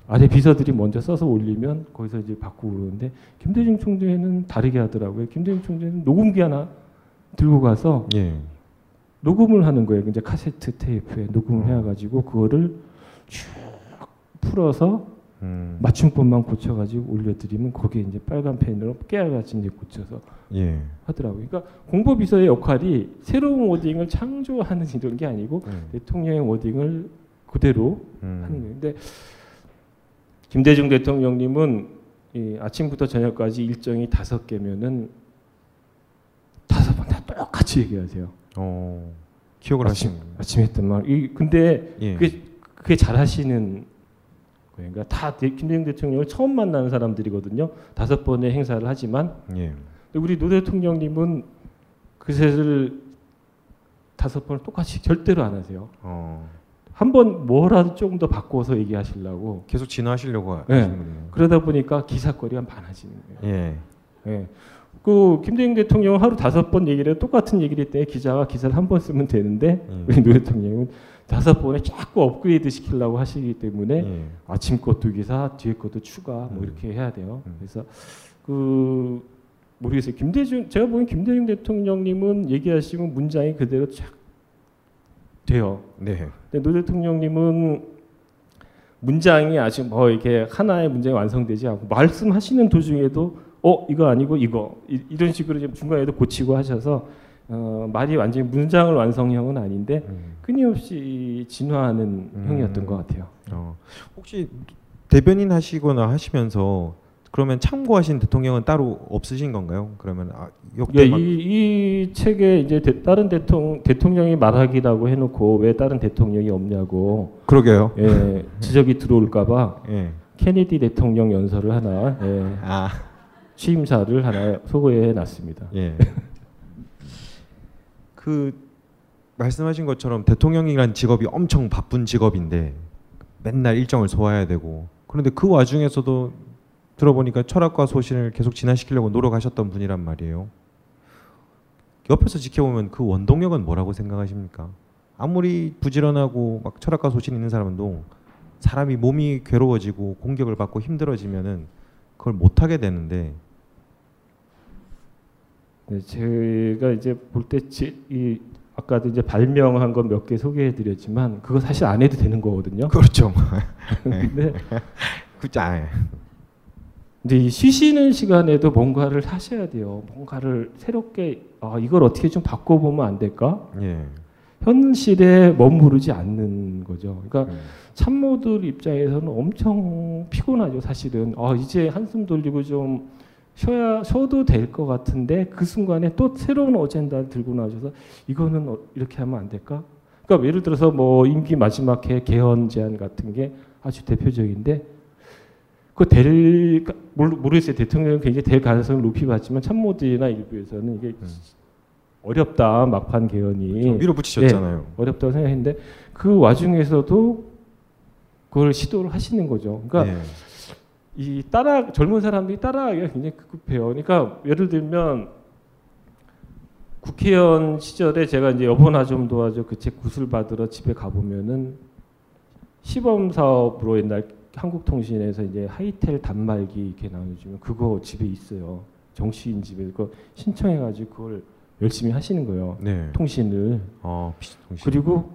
아래 비서들이 먼저 써서 올리면 거기서 이제 바꾸고 그러는데, 김대중 총재는 다르게 하더라고요. 김대중 총재는 녹음기 하나 들고 가서 예. 녹음을 하는 거예요. 이제 카세트 테이프에 녹음을 음. 해가지고 그거를 쭉 풀어서 음. 맞춤법만 고쳐가지고 올려드리면 거기에 이제 빨간 펜으로 깨알같이 이제 고쳐서 예. 하더라고요. 그러니까 공보비서의 역할이 새로운 워딩을 창조하는 이런 게 아니고 음. 대통령의 워딩을 그대로 음. 하는 거예요. 근데 김대중 대통령님은 이 아침부터 저녁까지 일정이 다섯 개면은 다섯 번 다 똑같이 얘기하세요. 어, 기억을 하시는. 아침에 했던 말. 이 근데 예. 그게, 그게 잘하시는 거니까 다 김대중 대통령을 처음 만나는 사람들이거든요. 다섯 번의 행사를 하지만. 예. 근데 우리 노 대통령님은 그새를 다섯 번을 똑같이 절대로 안 하세요. 어. 한번 뭐라도 조금 더 바꿔서 얘기하시려고 계속 진화하시려고 네. 하시는 거예요. 그러다 보니까 기사거리가 많아지는 거예요. 예. 예. 그 김대중 대통령은 하루 다섯 번 얘기를 해도 똑같은 얘기를 했더니 기자가 기사를 한 번 쓰면 되는데 음. 우리 노 대통령은 다섯 번에 자꾸 업그레이드 시키려고 하시기 때문에 예. 아침 것도 기사, 뒤에 것도 추가 뭐 음. 이렇게 해야 돼요. 음. 그래서 그 모르겠어요. 김대중 제가 보기엔 김대중 대통령님은 얘기하시면 문장이 그대로 쫙 돼요. 네. 근데 노 대통령님은 문장이 아직 뭐 이렇게 하나의 문장이 완성되지 않고 말씀하시는 도중에도 어 이거 아니고 이거 이, 이런 식으로 지금 중간에도 고치고 하셔서 어, 말이 완전히 문장을 완성형은 아닌데 음. 끊임없이 진화하는 음. 형이었던 것 같아요. 어. 혹시 대변인 하시거나 하시면서 그러면 참고하신 대통령은 따로 없으신 건가요? 그러면 아, 역대 예, 막... 이, 이 책에 이제 대, 다른 대통령 대통령이 말하기라고 해놓고 왜 다른 대통령이 없냐고 그러게요. 예, 지적이 들어올까봐 예. 케네디 대통령 연설을 하나 예, 아. 취임사를 하나 소개해 놨습니다. 예. 그 말씀하신 것처럼 대통령이란 직업이 엄청 바쁜 직업인데 맨날 일정을 소화해야 되고 그런데 그 와중에서도 들어보니까 철학과 소신을 계속 진화시키려고 노력하셨던 분이란 말이에요. 옆에서 지켜보면 그 원동력은 뭐라고 생각하십니까? 아무리 부지런하고 막 철학과 소신 있는 사람도 사람이 몸이 괴로워지고 공격을 받고 힘들어지면은 그걸 못하게 되는데 네, 제가 이제 볼 때 이 아까도 이제 발명한 건 몇 개 소개해드렸지만 그거 사실 안 해도 되는 거거든요. 그렇죠. 근데 그짜. 근데 이 쉬시는 시간에도 뭔가를 하셔야 돼요. 뭔가를 새롭게 아, 이걸 어떻게 좀 바꿔보면 안 될까? 예. 현실에 머무르지 않는 거죠. 그러니까 예. 참모들 입장에서는 엄청 피곤하죠. 사실은 아, 이제 한숨 돌리고 좀 쉬어야, 쉬어도 될 것 같은데 그 순간에 또 새로운 어젠다를 들고 나와서 이거는 어, 이렇게 하면 안 될까? 그러니까 예를 들어서 뭐 임기 마지막 해 개헌 제안 같은 게 아주 대표적인데 그 될 모르겠어요. 대통령은 굉장히 될 가능성을 높이 봤지만 참모들이나 일부에서는 이게 음. 어렵다 막판 개헌이 밀어붙이셨잖아요. 네, 어렵다고 생각했는데 그 와중에서도 그걸 시도를 하시는 거죠. 그러니까 네. 이 따라 젊은 사람들이 따라하기가 굉장히 급급해요. 그러니까 예를 들면 국회의원 시절에 제가 이제 여보나 좀 도와줘 그 책 구슬 받으러 집에 가 보면은 시범 사업으로 옛날 한국통신에서 이제 하이텔 단말기 이렇게 나눠주면 그거 집에 있어요. 정치인 집에 그거 신청해가지고 그걸 열심히 하시는 거예요. 네. 통신을. 아, 통신. 그리고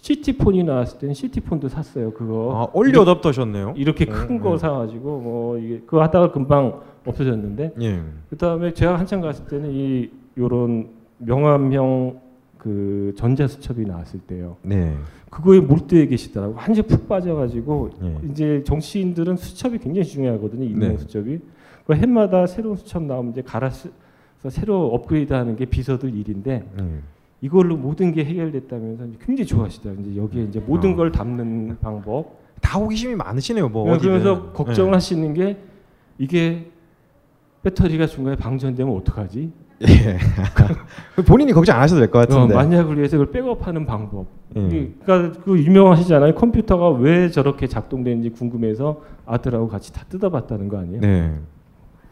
시티폰이 나왔을 때는 시티폰도 샀어요. 그거. 아, 얼리 어댑터셨네요. 이렇게 네, 큰 거 네. 사가지고 뭐 이게 그거 하다가 금방 없어졌는데. 네. 그다음에 제가 한참 갔을 때는 이 요런 명함형 그 전자수첩이 나왔을 때요. 네. 그거에 몰두해 계시더라고. 완전 푹 빠져가지고 네. 이제 정치인들은 수첩이 굉장히 중요하거든요. 인용 네. 수첩이. 그 해마다 새로운 수첩 나오면 이제 갈아서 새로 업그레이드하는 게 비서들 일인데 네. 이걸로 모든 게 해결됐다면서 굉장히 좋아하시더라고. 이제 여기에 이제 모든 어. 걸 담는 방법. 다 호기심이 많으시네요. 뭐 그러면서 걱정하시는 네. 게 이게 배터리가 중간에 방전되면 어떡하지? 예. 본인이 걱정 안 하셔도 될 것 같은데. 어, 만약을 위해서 그걸 백업하는 방법. 음. 그러니까 그 유명하시잖아요. 컴퓨터가 왜 저렇게 작동되는지 궁금해서 아들하고 같이 다 뜯어봤다는 거 아니에요? 네.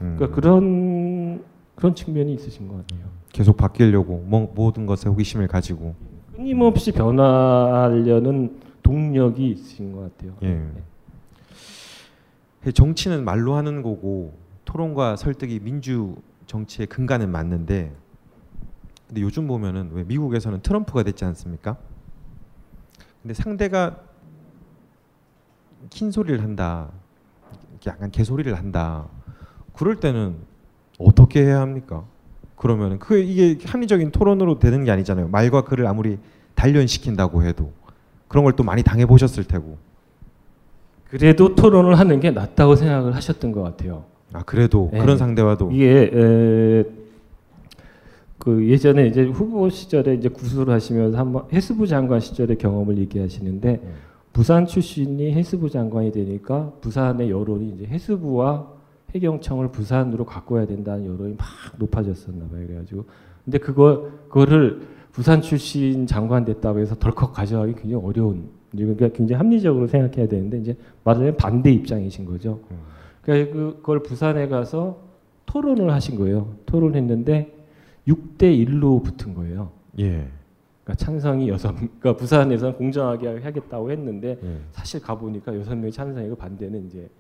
음. 그러니까 그런 그런 측면이 있으신 것 같아요. 계속 바뀌려고 뭐, 모든 것에 호기심을 가지고 끊임없이 변화하려는 동력이 있으신 것 같아요. 예. 네. 정치는 말로 하는 거고 토론과 설득이 민주 정치의 근간은 맞는데 근데 요즘 보면은 왜 미국에서는 트럼프가 됐지 않습니까? 근데 상대가 긴 소리를 한다, 약간 개소리를 한다. 그럴 때는 어떻게 해야 합니까? 그러면은 그 이게 합리적인 토론으로 되는 게 아니잖아요. 말과 글을 아무리 단련시킨다고 해도 그런 걸 또 많이 당해 보셨을 테고 그래도 토론을 하는 게 낫다고 생각을 하셨던 것 같아요. 아 그래도 예. 그런 상대와도 이게 에, 그 예전에 이제 후보 시절에 이제 구술을 하시면서 한번 해수부 장관 시절의 경험을 얘기하시는데 음. 부산 출신이 해수부 장관이 되니까 부산의 여론이 이제 해수부와 해경청을 부산으로 바꿔야 된다는 여론이 막 높아졌었나 봐요. 그래가지고 근데 그거 그거를 부산 출신 장관 됐다고 해서 덜컥 가져가기 굉장히 어려운. 그러니까 굉장히 합리적으로 생각해야 되는데 이제 말하자면 반대 입장이신 거죠. 음. 그러니까 그걸 부산에 가서 토론을 하신 거예요. 토론했는데 육 대 일로 붙은 거예요. 예. 그러니까 찬성이 여섯, 그러니까 부산에서는 공정하게 하겠다고 했는데 예. 사실 가 보니까 여섯 명이 찬성이고 반대는 이제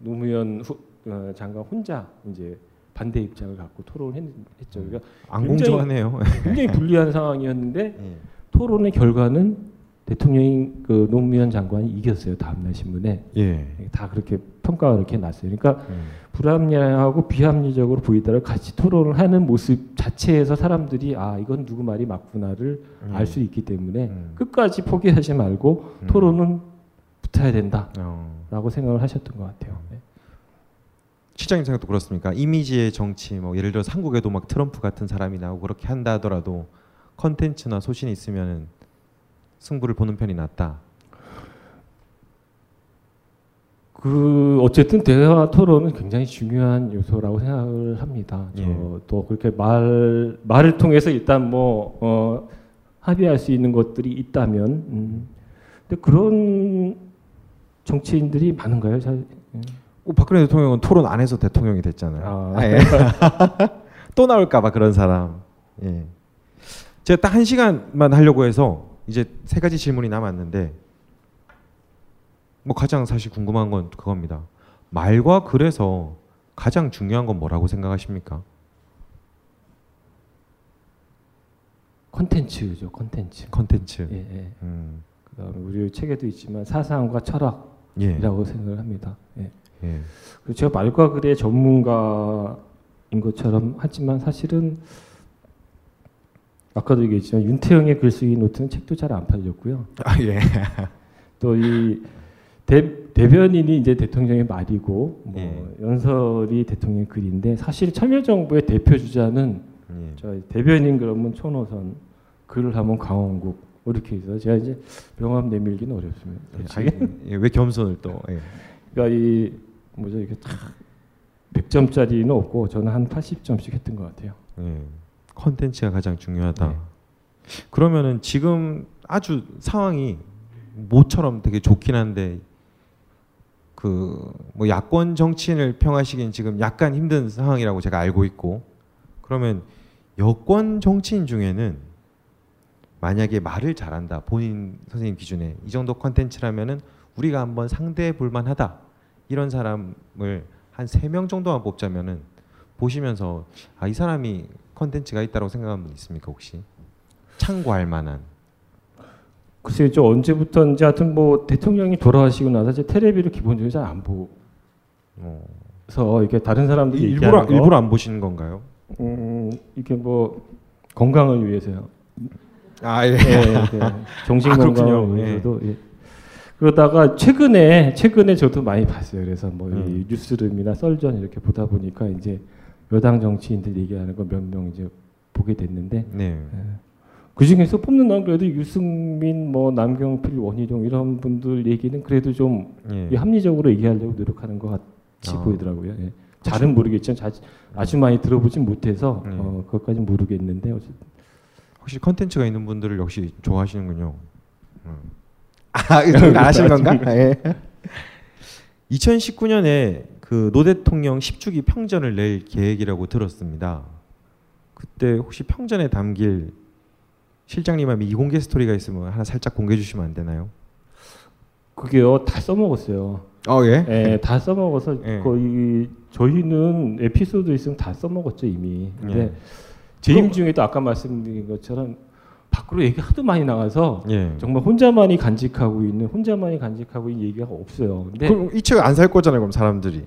노무현 후, 어, 장관 혼자 이제 반대 입장을 갖고 토론했죠. 그러니까 안 굉장히, 공정하네요. 굉장히 불리한 상황이었는데 예. 토론의 결과는. 대통령이 그 노무현 장관이 이겼어요. 다음날 신문에 예. 다 그렇게 평가가 그렇게 났어요. 그러니까 음. 불합리하고 비합리적으로 보이다를 같이 토론을 하는 모습 자체에서 사람들이 아 이건 누구 말이 맞구나를 음. 알 수 있기 때문에 음. 끝까지 포기하지 말고 음. 토론은 붙어야 된다라고 생각을 하셨던 것 같아요. 네. 실장님 생각도 그렇습니까? 이미지의 정치, 뭐 예를 들어서 한국에도 막 트럼프 같은 사람이 나오고 그렇게 한다 하더라도 컨텐츠나 소신이 있으면은. 승부를 보는 편이 낫다. 그 어쨌든 대화 토론은 굉장히 중요한 요소라고 생각을 합니다. 예. 또 그렇게 말 말을 통해서 일단 뭐 어, 합의할 수 있는 것들이 있다면. 음. 근데 그런 정치인들이 많은가요? 잘. 예. 오, 박근혜 대통령은 토론 안 해서 대통령이 됐잖아요. 아. 아, 예. 또 나올까봐 그런 사람. 예. 제가 딱 한 시간만 하려고 해서. 이제 세 가지 질문이 남았는데 뭐 가장 사실 궁금한 건 그겁니다. 말과 글에서 가장 중요한 건 뭐라고 생각하십니까? 컨텐츠죠. 컨텐츠. 컨텐츠. 예, 예. 음. 그다음에 우리 책에도 있지만 사상과 철학이라고 예. 생각을 합니다. 예. 예. 그리고 제가 말과 글의 전문가인 것처럼 하지만 사실은 아까도 얘기했지만 윤태영의 글쓰기 노트는 책도 잘 안 팔렸고요. 아 예. 또 이 대변인이 이제 대통령의 말이고 뭐 예. 연설이 대통령의 글인데 사실 참여정부의 대표 주자는 예. 저희 대변인 그러면 천호선 글을 하면 강원국 이렇게 해서 제가 이제 명함 내밀기는 어렵습니다. 예, 왜 겸손을 또? 예. 그러니까 이 뭐죠 이렇게 백 점짜리는 없고 저는 한 팔십 점씩 했던 것 같아요. 예. 컨텐츠가 가장 중요하다. 네. 그러면은 지금 아주 상황이 모처럼 되게 좋긴 한데 그 뭐 야권 정치인을 평하시긴 지금 약간 힘든 상황이라고 제가 알고 있고 그러면 여권 정치인 중에는 만약에 말을 잘한다 본인 선생님 기준에 이 정도 컨텐츠라면은 우리가 한번 상대해 볼 만하다 이런 사람을 한 세 명 정도만 뽑자면은 보시면서 아 이 사람이 콘텐츠가 있다고 생각하면 있습니까 혹시 참고할 만한? 글쎄요, 저 언제부터인지 하여튼 뭐 대통령이 돌아가시고 나서 제 텔레비를 기본적으로 잘 안 보고, 그래서 이게 다른 사람들이 일부러 거. 일부러 안 보시는 건가요? 음, 이게 뭐 건강을 위해서요. 아 예, 예, 예. 정신 아, 건강을 위해서도. 예. 예. 그러다가 최근에 최근에 저도 많이 봤어요. 그래서 뭐 음. 뉴스룸이나 썰전 이렇게 보다 보니까 이제. 여당 정치인들 얘기하는 거 몇 명 이제 보게 됐는데 네. 예. 그 중에서 뽑는 건 그래도 유승민, 뭐 남경필, 원희룡 이런 분들 얘기는 그래도 좀 예. 합리적으로 얘기하려고 노력하는 것 같이 아. 보이더라고요. 예. 잘은 모르겠지만 자주, 아주 많이 들어보진 못해서 예. 어, 그것까지는 모르겠는데 어쨌든. 확실히 컨텐츠가 있는 분들을 역시 좋아하시는군요. 음. 아, 이거 다 하시는 건가? 예. 이천십구 년에 그 노 대통령 십 주기 평전을 낼 계획이라고 들었습니다. 그때 혹시 평전에 담길 실장님하고 이공개 스토리가 있으면 하나 살짝 공개해 주시면 안 되나요? 그게요 다 써먹었어요. 어 예. 예, 다 써먹어서 예. 거의 저희는 에피소드 있으면 다 써먹었죠 이미. 근데 예. 재임 중에도 아까 말씀드린 것처럼 밖으로 얘기 하도 많이 나가서 예. 정말 혼자만이 간직하고 있는 혼자만이 간직하고 있는 얘기가 없어요. 근데 그럼 이 책을 안 살 거잖아요, 그럼 사람들이.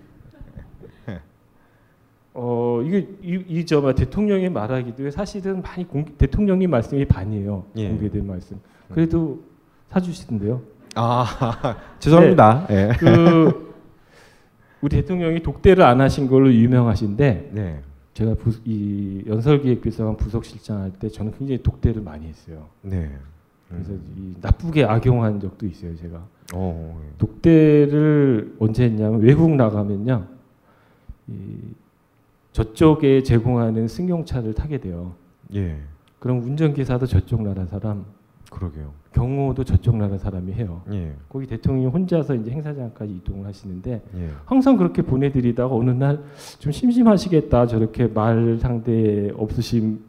어 이게 이저 이 대통령이 말하기도 사실은 많이 공, 대통령님 말씀이 반이에요. 예. 공개된 말씀. 그래도 음. 사주시던데요. 아 죄송합니다. 네, 네. 그 우리 대통령이 독대를 안 하신 걸로 유명하신데 네. 제가 부, 이 연설기획비서관 부속실장 할 때 저는 굉장히 독대를 많이 했어요. 네. 그래서 음. 이 나쁘게 악용한 적도 있어요. 제가 오, 예. 독대를 언제 했냐면 외국 나가면요 이 저쪽에 제공하는 승용차를 타게 돼요. 예. 그럼 운전기사도 저쪽 나라 사람, 그러게요. 경호도 저쪽 나라 사람이 해요. 예. 거기 대통령이 혼자서 이제 행사장까지 이동을 하시는데 예. 항상 그렇게 보내드리다가 어느 날 좀 심심하시겠다 저렇게 말 상대 없으신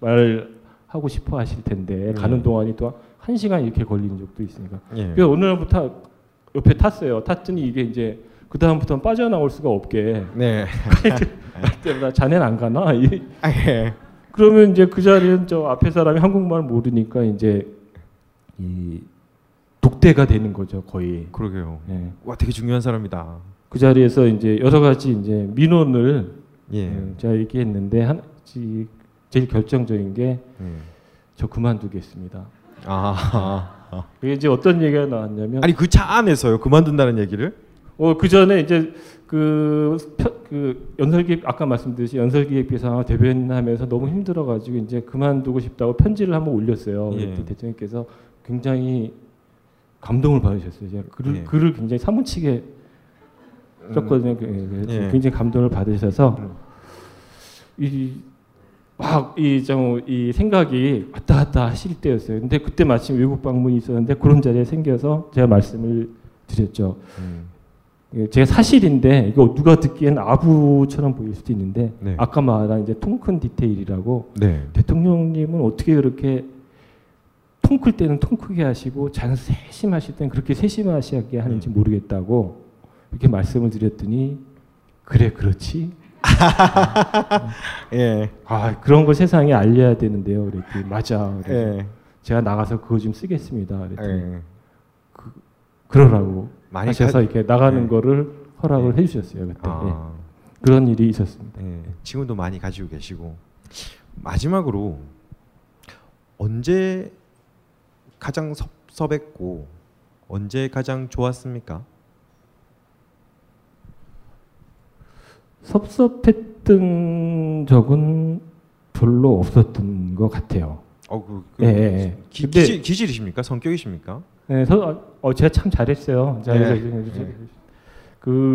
말 하고 싶어 하실 텐데 예. 가는 동안이 또 한 시간 이렇게 걸리는 적도 있으니까. 예. 그래서 어느 날부터 옆에 탔어요. 탔더니 이게 이제 그 다음부터는 빠져나올 수가 없게. 네. 그때마다 자네는 안 가나? 예. 그러면 이제 그 자리는 저 앞에 사람이 한국말 모르니까 이제 이 독대가 되는 거죠 거의. 그러게요. 예. 와 되게 중요한 사람이다. 그 자리에서 이제 여러 가지 이제 민원을 예. 음, 제가 얘기했는데 한 지. 제일 결정적인 게 저 음. 그만두겠습니다. 아, 아. 이게 이제 어떤 얘기가 나왔냐면 아니 그 차 안에서요 그만둔다는 얘기를? 어 그 전에 이제 그, 그 연설기획 아까 말씀드렸듯이 연설기획비서관 대변하면서 너무 힘들어가지고 이제 그만두고 싶다고 편지를 한번 올렸어요. 예. 대통령께서 굉장히 감동을 받으셨어요. 제가 글을, 예. 글을 굉장히 사무치게 썼거든요. 음. 예. 굉장히 감동을 받으셔서 음. 이 막 이 좀 이 생각이 왔다 갔다 하실 때였어요. 근데 그때 마침 외국 방문이 있었는데 그런 자리에 생겨서 제가 말씀을 드렸죠. 음. 제가 사실인데 이거 누가 듣기엔 아부처럼 보일 수도 있는데 네. 아까 말한 이제 통큰 디테일이라고 네. 대통령님은 어떻게 그렇게 통클 때는 통크게 하시고 자는 세심하실 때는 그렇게 세심하시게 하는지 음. 모르겠다고 이렇게 말씀을 드렸더니 그래 그렇지. 예. 아 그런 거 세상에 알려야 되는데요. 그랬더니 맞아. 그래서 예. 제가 나가서 그거 좀 쓰겠습니다. 그랬더니 예. 그, 그러라고 하셔서 가... 이렇게 나가는 예. 거를 허락을 예. 해주셨어요. 그때 아... 예. 그런 일이 있었습니다. 예. 지금도 많이 가지고 계시고 마지막으로 언제 가장 섭섭했고 언제 가장 좋았습니까? 섭섭했던 적은 별로 없었던 것 같아요. 어, 그, 그, 예, 예. 기, 근데, 기질, 기질이십니까? 성격이십니까? 네, 저, 어, 제가 참 잘했어요. 예, 예.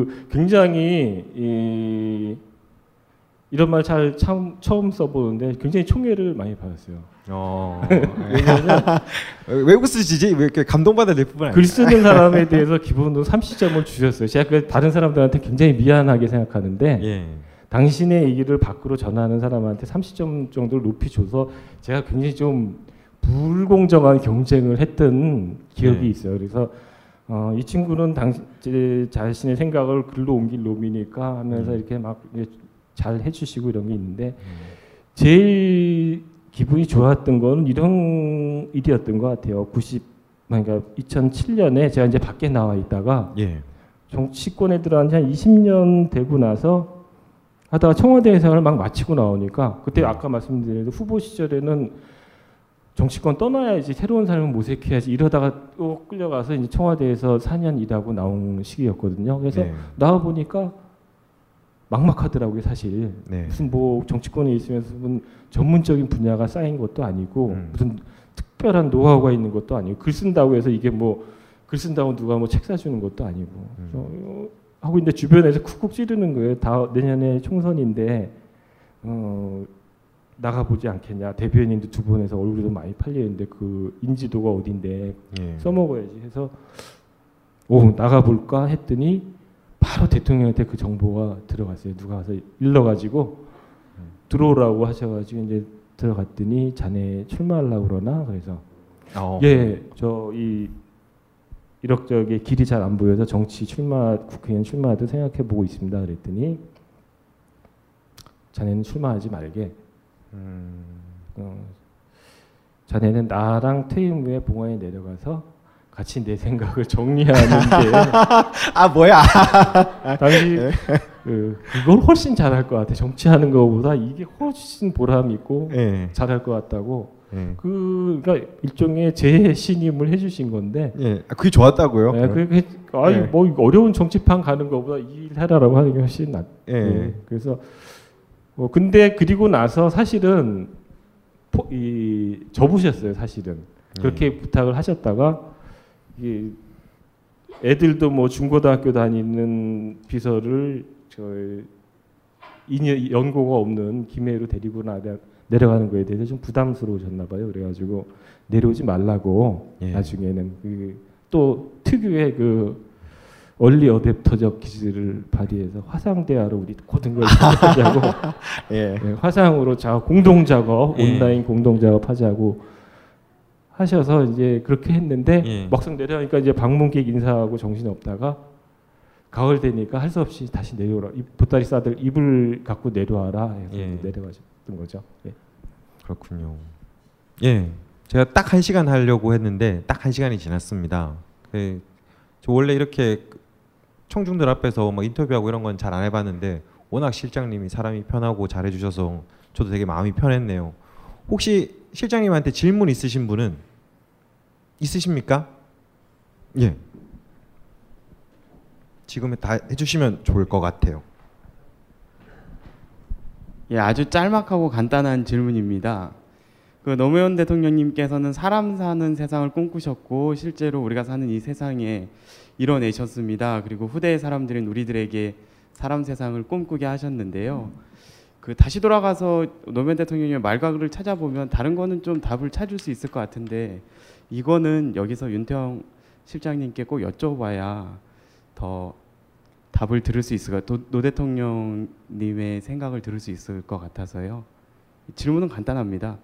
그 굉장히 이, 이런 말 잘 참, 처음 써보는데 굉장히 총애를 많이 받았어요. 어, 외국 쓰시지 왜 이렇게 감동받을 뿐만 아니라 글 쓰는 사람에 대해서 기본으로 삼십 점을 주셨어요. 제가 다른 사람들한테 굉장히 미안하게 생각하는데 예. 당신의 얘기를 밖으로 전하는 사람한테 삼십 점 정도를 높이 줘서 제가 굉장히 좀 불공정한 경쟁을 했던 기억이 예. 있어요. 그래서 어, 이 친구는 당신 제 자신의 생각을 글로 옮길 놈이니까 하면서 음. 이렇게 막 잘 해주시고 이런 게 있는데 음. 제일 기분이 좋았던 거는 이런 일이었던 것 같아요. 구십, 그러니까 이천칠 년에 제가 이제 밖에 나와 있다가 예. 정치권에 들어간 지 한 이십 년 되고 나서 하다가 청와대 생활을 막 마치고 나오니까 그때 예. 아까 말씀드린 후보 시절에는 정치권 떠나야지 새로운 삶을 모색해야지 이러다가 또 끌려가서 이제 청와대에서 사 년 일하고 나온 시기였거든요. 그래서 예. 나와 보니까 막막하더라고요 사실. 네. 무슨 뭐 정치권에 있으면서 전문적인 분야가 쌓인 것도 아니고 음. 무슨 특별한 노하우가 있는 것도 아니고 글 쓴다고 해서 이게 뭐 글 쓴다고 누가 뭐 책 사주는 것도 아니고 음. 하고 있는데 주변에서 쿡쿡 찌르는 거예요. 다 내년에 총선인데 어, 나가보지 않겠냐. 대변인도 두 번 해서 얼굴도 많이 팔리는데 그 인지도가 어딘데 예. 써먹어야지 해서 오 나가볼까 했더니 바로 대통령한테 그 정보가 들어갔어요. 누가 와서 일러가지고 들어오라고 하셔가지고 이제 들어갔더니 자네 출마하려고 그러나 그래서 어. 예, 저 이 이럭저럭의 길이 잘 안 보여서 정치 출마 국회의원 출마도 생각해보고 있습니다. 그랬더니 자네는 출마하지 말게. 음. 어, 자네는 나랑 퇴임 후에 봉화에 내려가서 같이 내 생각을 정리하는데 아 뭐야 당시 네. 그, 그걸 훨씬 잘할 것 같아. 정치하는 것보다 이게 훨씬 보람 있고 네. 잘할 것 같다고 예. 그, 그러니까 일종의 재신임을 해주신 건데. 예, 그게 좋았다고요? 네, 그게 아니 예. 뭐 어려운 정치판 가는 것보다 이 일 해라라고 하는 게 훨씬 낫. 예. 예. 그래서 뭐 근데 그리고 나서 사실은 포, 이 접으셨어요, 사실은. 그렇게 예. 부탁을 하셨다가 이 애들도 뭐 중고등학교 다니는 비서를 저희 인연 연고가 없는 김해로 데리고 나가. 내려가는 거에 대해서 좀 부담스러우셨나 봐요. 그래가지고 내려오지 말라고 예. 나중에는 그 또 특유의 그 얼리 어댑터적 기질을 발휘해서 화상 대화로 우리 고등교육 하자고 예. 네, 화상으로 작업, 공동 작업 예. 온라인 공동 작업 하자고 하셔서 이제 그렇게 했는데 예. 막상 내려가니까 이제 방문객 인사하고 정신 없다가 가을 되니까 할 수 없이 다시 내려오라 보따리 싸들 이불 갖고 내려와라 해서 예. 내려가죠. 거죠. 예. 그렇군요. 예, 제가 딱 한 시간 하려고 했는데 딱 한 시간이 지났습니다. 예. 저 원래 이렇게 청중들 앞에서 막 인터뷰하고 이런 건 잘 안 해봤는데 워낙 실장님이 사람이 편하고 잘해주셔서 저도 되게 마음이 편했네요. 혹시 실장님한테 질문 있으신 분은 있으십니까? 예. 지금 다 해주시면 좋을 것 같아요. 예, 아주 짤막하고 간단한 질문입니다. 그 노무현 대통령님께서는 사람 사는 세상을 꿈꾸셨고 실제로 우리가 사는 이 세상에 이뤄내셨습니다. 그리고 후대의 사람들은 우리들에게 사람 세상을 꿈꾸게 하셨는데요. 그 다시 돌아가서 노무현 대통령님의 말과 글을 찾아보면 다른 거는 좀 답을 찾을 수 있을 것 같은데 이거는 여기서 윤태영 실장님께 꼭 여쭤봐야 더 답을 들을 수 있을 것, 노 대통령님의 생각을 들을 수 있을 것 같아서요. 질문은 간단합니다.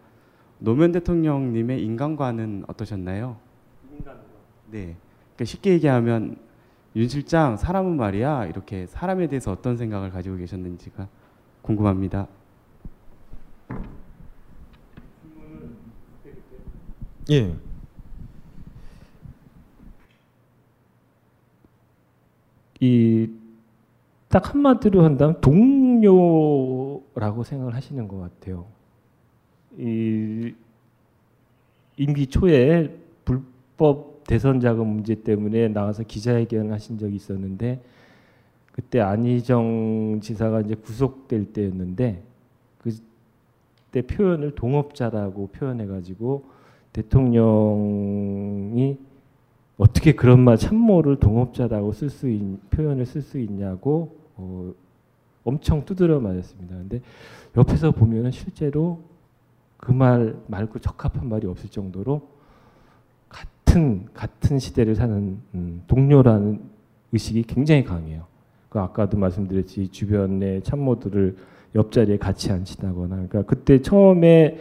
노무현 대통령님의 인간관은 어떠셨나요? 인간관. 네. 그러니까 쉽게 얘기하면 윤 실장 사람은 말이야 이렇게 사람에 대해서 어떤 생각을 가지고 계셨는지가 궁금합니다. 질문은 예. 이 딱 한마디로 한다면 동료라고 생각을 하시는 것 같아요. 이 임기 초에 불법 대선 자금 문제 때문에 나와서 기자회견을 하신 적이 있었는데 그때 안희정 지사가 이제 구속될 때였는데 그때 표현을 동업자라고 표현해가지고 대통령이 어떻게 그런 말 참모를 동업자라고 쓸 수 있, 표현을 쓸 수 있냐고 어, 엄청 두드려 맞았습니다. 근데 옆에서 보면은 실제로 그 말 말고 적합한 말이 없을 정도로 같은 같은 시대를 사는 음, 동료라는 의식이 굉장히 강해요. 그 아까도 말씀드렸지 주변의 참모들을 옆자리에 같이 앉히다거나 그러니까 그때 처음에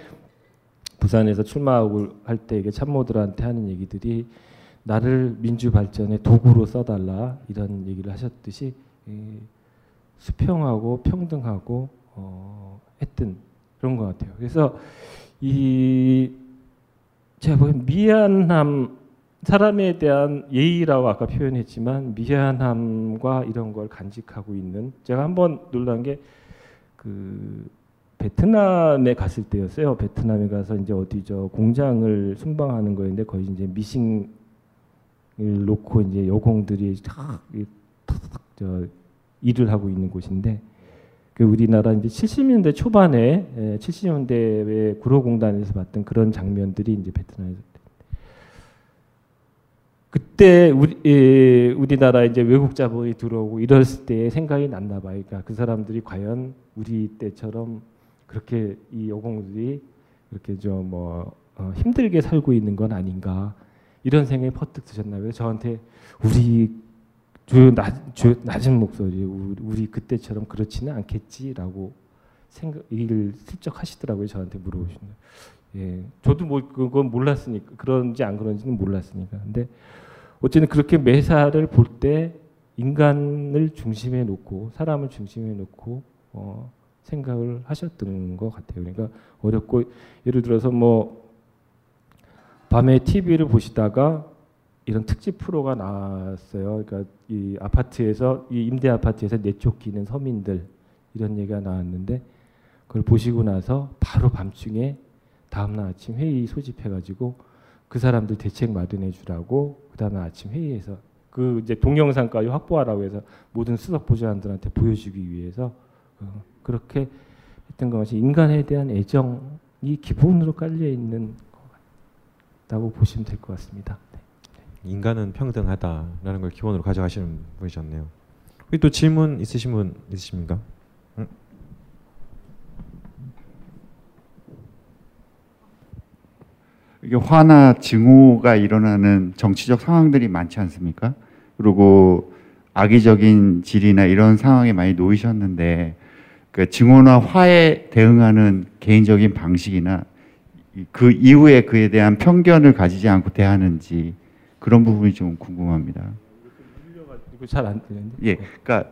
부산에서 출마하고 할 때 이게 참모들한테 하는 얘기들이 나를 민주 발전의 도구로 써달라 이런 얘기를 하셨듯이 수평하고 평등하고 어 했던 그런 것 같아요. 그래서 이 제가 보기엔 미안함 사람에 대한 예의라고 아까 표현했지만 미안함과 이런 걸 간직하고 있는 제가 한번 놀란 게 그 베트남에 갔을 때였어요. 베트남에 가서 이제 어디 저 공장을 순방하는 거였는데 거의 이제 미싱 놓고 이제 여공들이 탁, 탁 저 일을 하고 있는 곳인데 그 우리나라 이제 칠십 년대 초반에 칠십 년대의 구로공단에서 봤던 그런 장면들이 이제 베트남에서 그때 우리 예, 우리나라 이제 외국 자본이 들어오고 이랬을 때 생각이 났나 봐요. 그러니까 그 사람들이 과연 우리 때처럼 그렇게 이 여공들이 그렇게 좀 뭐 어, 힘들게 살고 있는 건 아닌가. 이런 생각이 퍼뜩 드셨나봐요. 저한테 우리 주, 낮, 주, 낮은 목소리 우리, 우리 그때처럼 그렇지는 않겠지라고 생각 얘기를 슬쩍 하시더라고요. 저한테 물어보시는. 예, 저도 뭐 그건 몰랐으니까 그런지 안 그런지는 몰랐으니까. 근데 어쨌든 그렇게 매사를 볼 때 인간을 중심에 놓고 사람을 중심에 놓고 어, 생각을 하셨던 것 같아요. 그러니까 어렵고 예를 들어서 뭐. 밤에 티비를 보시다가 이런 특집 프로가 나왔어요. 그러니까 이 아파트에서 이 임대 아파트에서 내쫓기는 서민들 이런 얘기가 나왔는데 그걸 보시고 나서 바로 밤중에 다음날 아침 회의 소집해가지고 그 사람들 대책 마련해 주라고 그 다음날 아침 회의에서 그 이제 동영상까지 확보하라고 해서 모든 수석 보좌관들한테 보여주기 위해서 어, 그렇게 했던 것이 인간에 대한 애정이 기본으로 깔려 있는 거라고 보시면 될 것 같습니다. 네. 인간은 평등하다라는 걸 기본으로 가져가시는 분이셨네요. 또 질문 있으신 분 있으십니까? 응? 이게 화나 증오가 일어나는 정치적 상황들이 많지 않습니까? 그리고 악의적인 질이나 이런 상황에 많이 놓이셨는데 그 증오나 화에 대응하는 개인적인 방식이나 그 이후에 그에 대한 편견을 가지지 않고 대하는지 그런 부분이 좀 궁금합니다. 잘 안 되는데. 예, 그러니까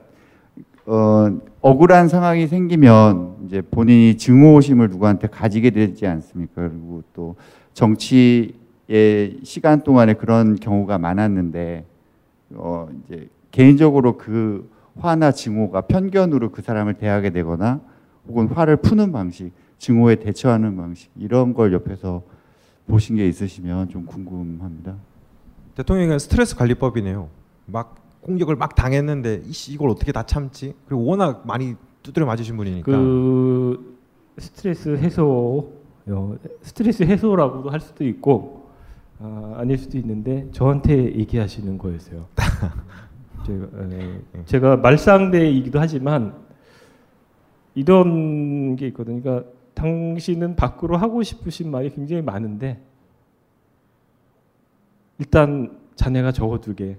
어, 억울한 상황이 생기면 이제 본인이 증오심을 누구한테 가지게 되지 않습니까? 그리고 또 정치의 시간 동안에 그런 경우가 많았는데 어, 이제 개인적으로 그 화나 증오가 편견으로 그 사람을 대하게 되거나 혹은 화를 푸는 방식, 증오에 대처하는 방식 이런 걸 옆에서 보신 게 있으시면 좀 궁금합니다. 대통령의 스트레스 관리법이네요. 막 공격을 막 당했는데 이씨 이걸 어떻게 다 참지? 그리고 워낙 많이 두드려 맞으신 분이니까. 그 스트레스 해소, 스트레스 해소라고도 할 수도 있고 아, 아닐 수도 있는데 저한테 얘기하시는 거였어요. 제가, 에, 제가 말상대이기도 하지만 이런 게 있거든요. 그러니까 당신은 밖으로 하고 싶으신 말이 굉장히 많은데 일단 자네가 적어두게.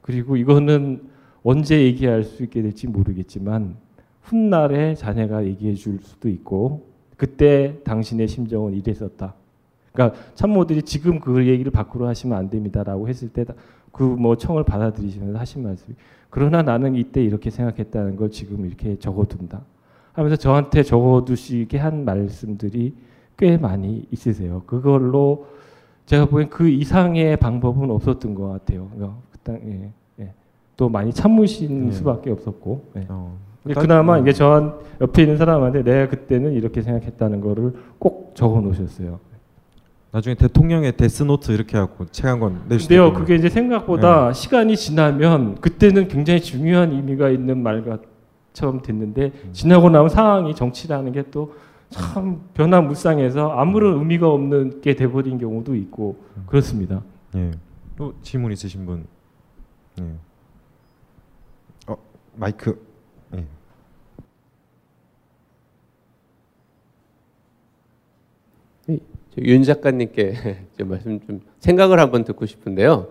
그리고 이거는 언제 얘기할 수 있게 될지 모르겠지만 훗날에 자네가 얘기해 줄 수도 있고 그때 당신의 심정은 이랬었다. 그러니까 참모들이 지금 그 얘기를 밖으로 하시면 안 됩니다라고 했을 때 그 뭐 청을 받아들이시면서 하신 말씀. 그러나 나는 이때 이렇게 생각했다는 걸 지금 이렇게 적어둔다. 하면서 저한테 적어두시게 한 말씀들이 꽤 많이 있으세요. 그걸로 제가 보기엔 그 이상의 방법은 없었던 것 같아요. 그러니까 예, 예. 또 많이 참으신 예. 수밖에 없었고 예. 어, 그러니까 그나마 이게 저 옆에 있는 사람한테 내가 그때는 이렇게 생각했다는 거를 꼭 적어 놓으셨어요. 나중에 대통령의 데스노트 이렇게 하고 책 한 권 내주세요. 그게 이제 생각보다 예. 시간이 지나면 그때는 굉장히 중요한 의미가 있는 말처럼 됐는데 음. 지나고 나면 상황이 정치라는 게 또 참 변화무쌍해서 아무런 의미가 없는 게 돼버린 경우도 있고 음. 그렇습니다. 예. 또 질문 있으신 분? 네. 어 마이크. 네. 윤 작가님께 좀 말씀 좀 생각을 한번 듣고 싶은데요.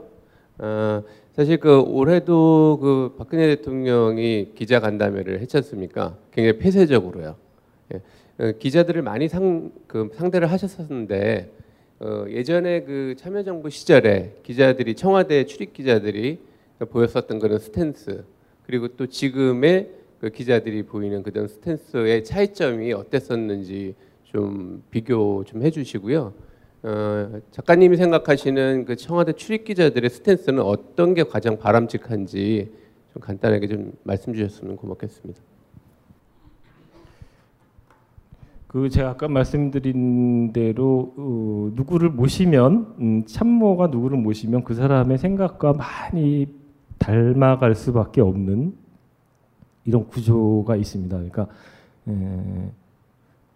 어, 사실 그 올해도 그 박근혜 대통령이 기자 간담회를 했지 않습니까? 굉장히 폐쇄적으로요. 예. 기자들을 많이 상 그 상대를 하셨었는데. 어, 예전에 그 참여정부 시절에 기자들이 청와대 출입 기자들이 보였었던 그런 스탠스 그리고 또 지금의 그 기자들이 보이는 그런 스탠스의 차이점이 어땠었는지 좀 비교 좀 해주시고요. 어, 작가님이 생각하시는 그 청와대 출입 기자들의 스탠스는 어떤 게 가장 바람직한지 좀 간단하게 좀 말씀 주셨으면 고맙겠습니다. 그 제가 아까 말씀드린 대로 어, 누구를 모시면 음, 참모가 누구를 모시면 그 사람의 생각과 많이 닮아갈 수밖에 없는 이런 구조가 있습니다. 그러니까 에,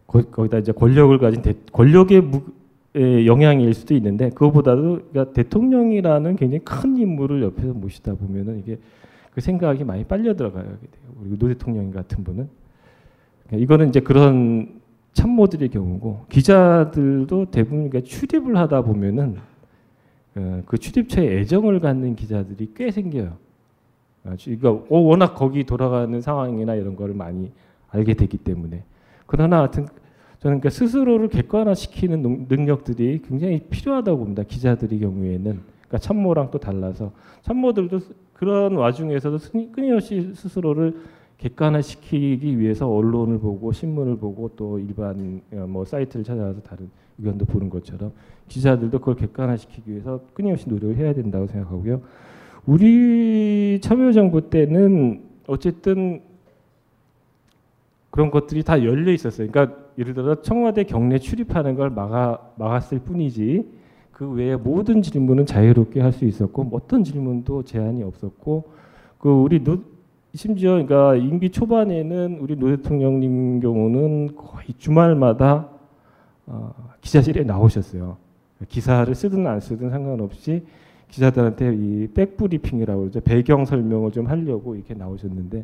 거, 거기다 이제 권력을 가진 대, 권력의 무, 에, 영향일 수도 있는데 그거보다도 그러니까 대통령이라는 굉장히 큰 인물을 옆에서 모시다 보면은 이게 그 생각이 많이 빨려 들어가게 돼요. 그리고 노 대통령 같은 분은 그러니까 이거는 이제 그런 참모들의 경우고 기자들도 대부분 그러니까 출입을 하다 보면은 그 출입처에 애정을 갖는 기자들이 꽤 생겨요. 그러니까 워낙 거기 돌아가는 상황이나 이런 거를 많이 알게 되기 때문에 그러나 하여튼 저는 그러니까 스스로를 객관화시키는 능력들이 굉장히 필요하다고 봅니다. 기자들의 경우에는 그러니까 참모랑 또 달라서 참모들도 그런 와중에서도 끊임없이 스스로를 객관화시키기 위해서 언론을 보고 신문을 보고 또 일반 뭐 사이트를 찾아와서 다른 의견도 보는 것처럼 기자들도 그걸 객관화시키기 위해서 끊임없이 노력을 해야 된다고 생각하고요. 우리 참여정부 때는 어쨌든 그런 것들이 다 열려 있었어요. 그러니까 예를 들어 청와대 경내 출입하는 걸 막아, 막았을 뿐이지 그 외에 모든 질문은 자유롭게 할 수 있었고 어떤 질문도 제한이 없었고 그 우리 노, 심지어 그러니까 임기 초반에는 우리 노 대통령님 경우는 거의 주말마다 어, 기자실에 나오셨어요. 기사를 쓰든 안 쓰든 상관없이 기자들한테 이 백브리핑이라고 그러죠. 배경 설명을 좀 하려고 이렇게 나오셨는데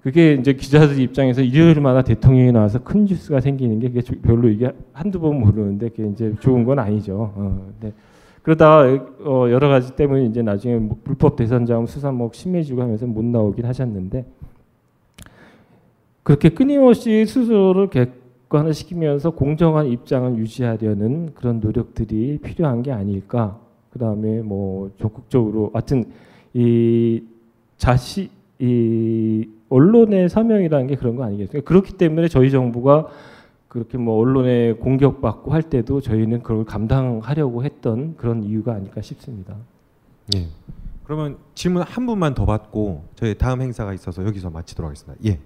그게 이제 기자들 입장에서 일요일마다 대통령이 나와서 큰 뉴스가 생기는 게 그게 별로 이게 한두 번 모르는데 그게 이제 좋은 건 아니죠. 어, 근데 그러다 어, 여러 가지 때문에 이제 나중에 뭐 불법 대선자금 수사 뭐 심해지고 하면서 못 나오긴 하셨는데 그렇게 끊임없이 스스로를 객관화시키면서 공정한 입장을 유지하려는 그런 노력들이 필요한 게 아닐까. 그 다음에 뭐 적극적으로 하여튼 이 자시 이 언론의 사명이라는 게 그런 거 아니겠습니까? 그렇기 때문에 저희 정부가 그렇게 뭐 언론에 공격받고 할 때도 저희는 그걸 감당하려고 했던 그런 이유가 아닐까 싶습니다. 예. 그러면 질문 한 분만 더 받고 저희 다음 행사가 있어서 여기서 마치도록 하겠습니다. 예.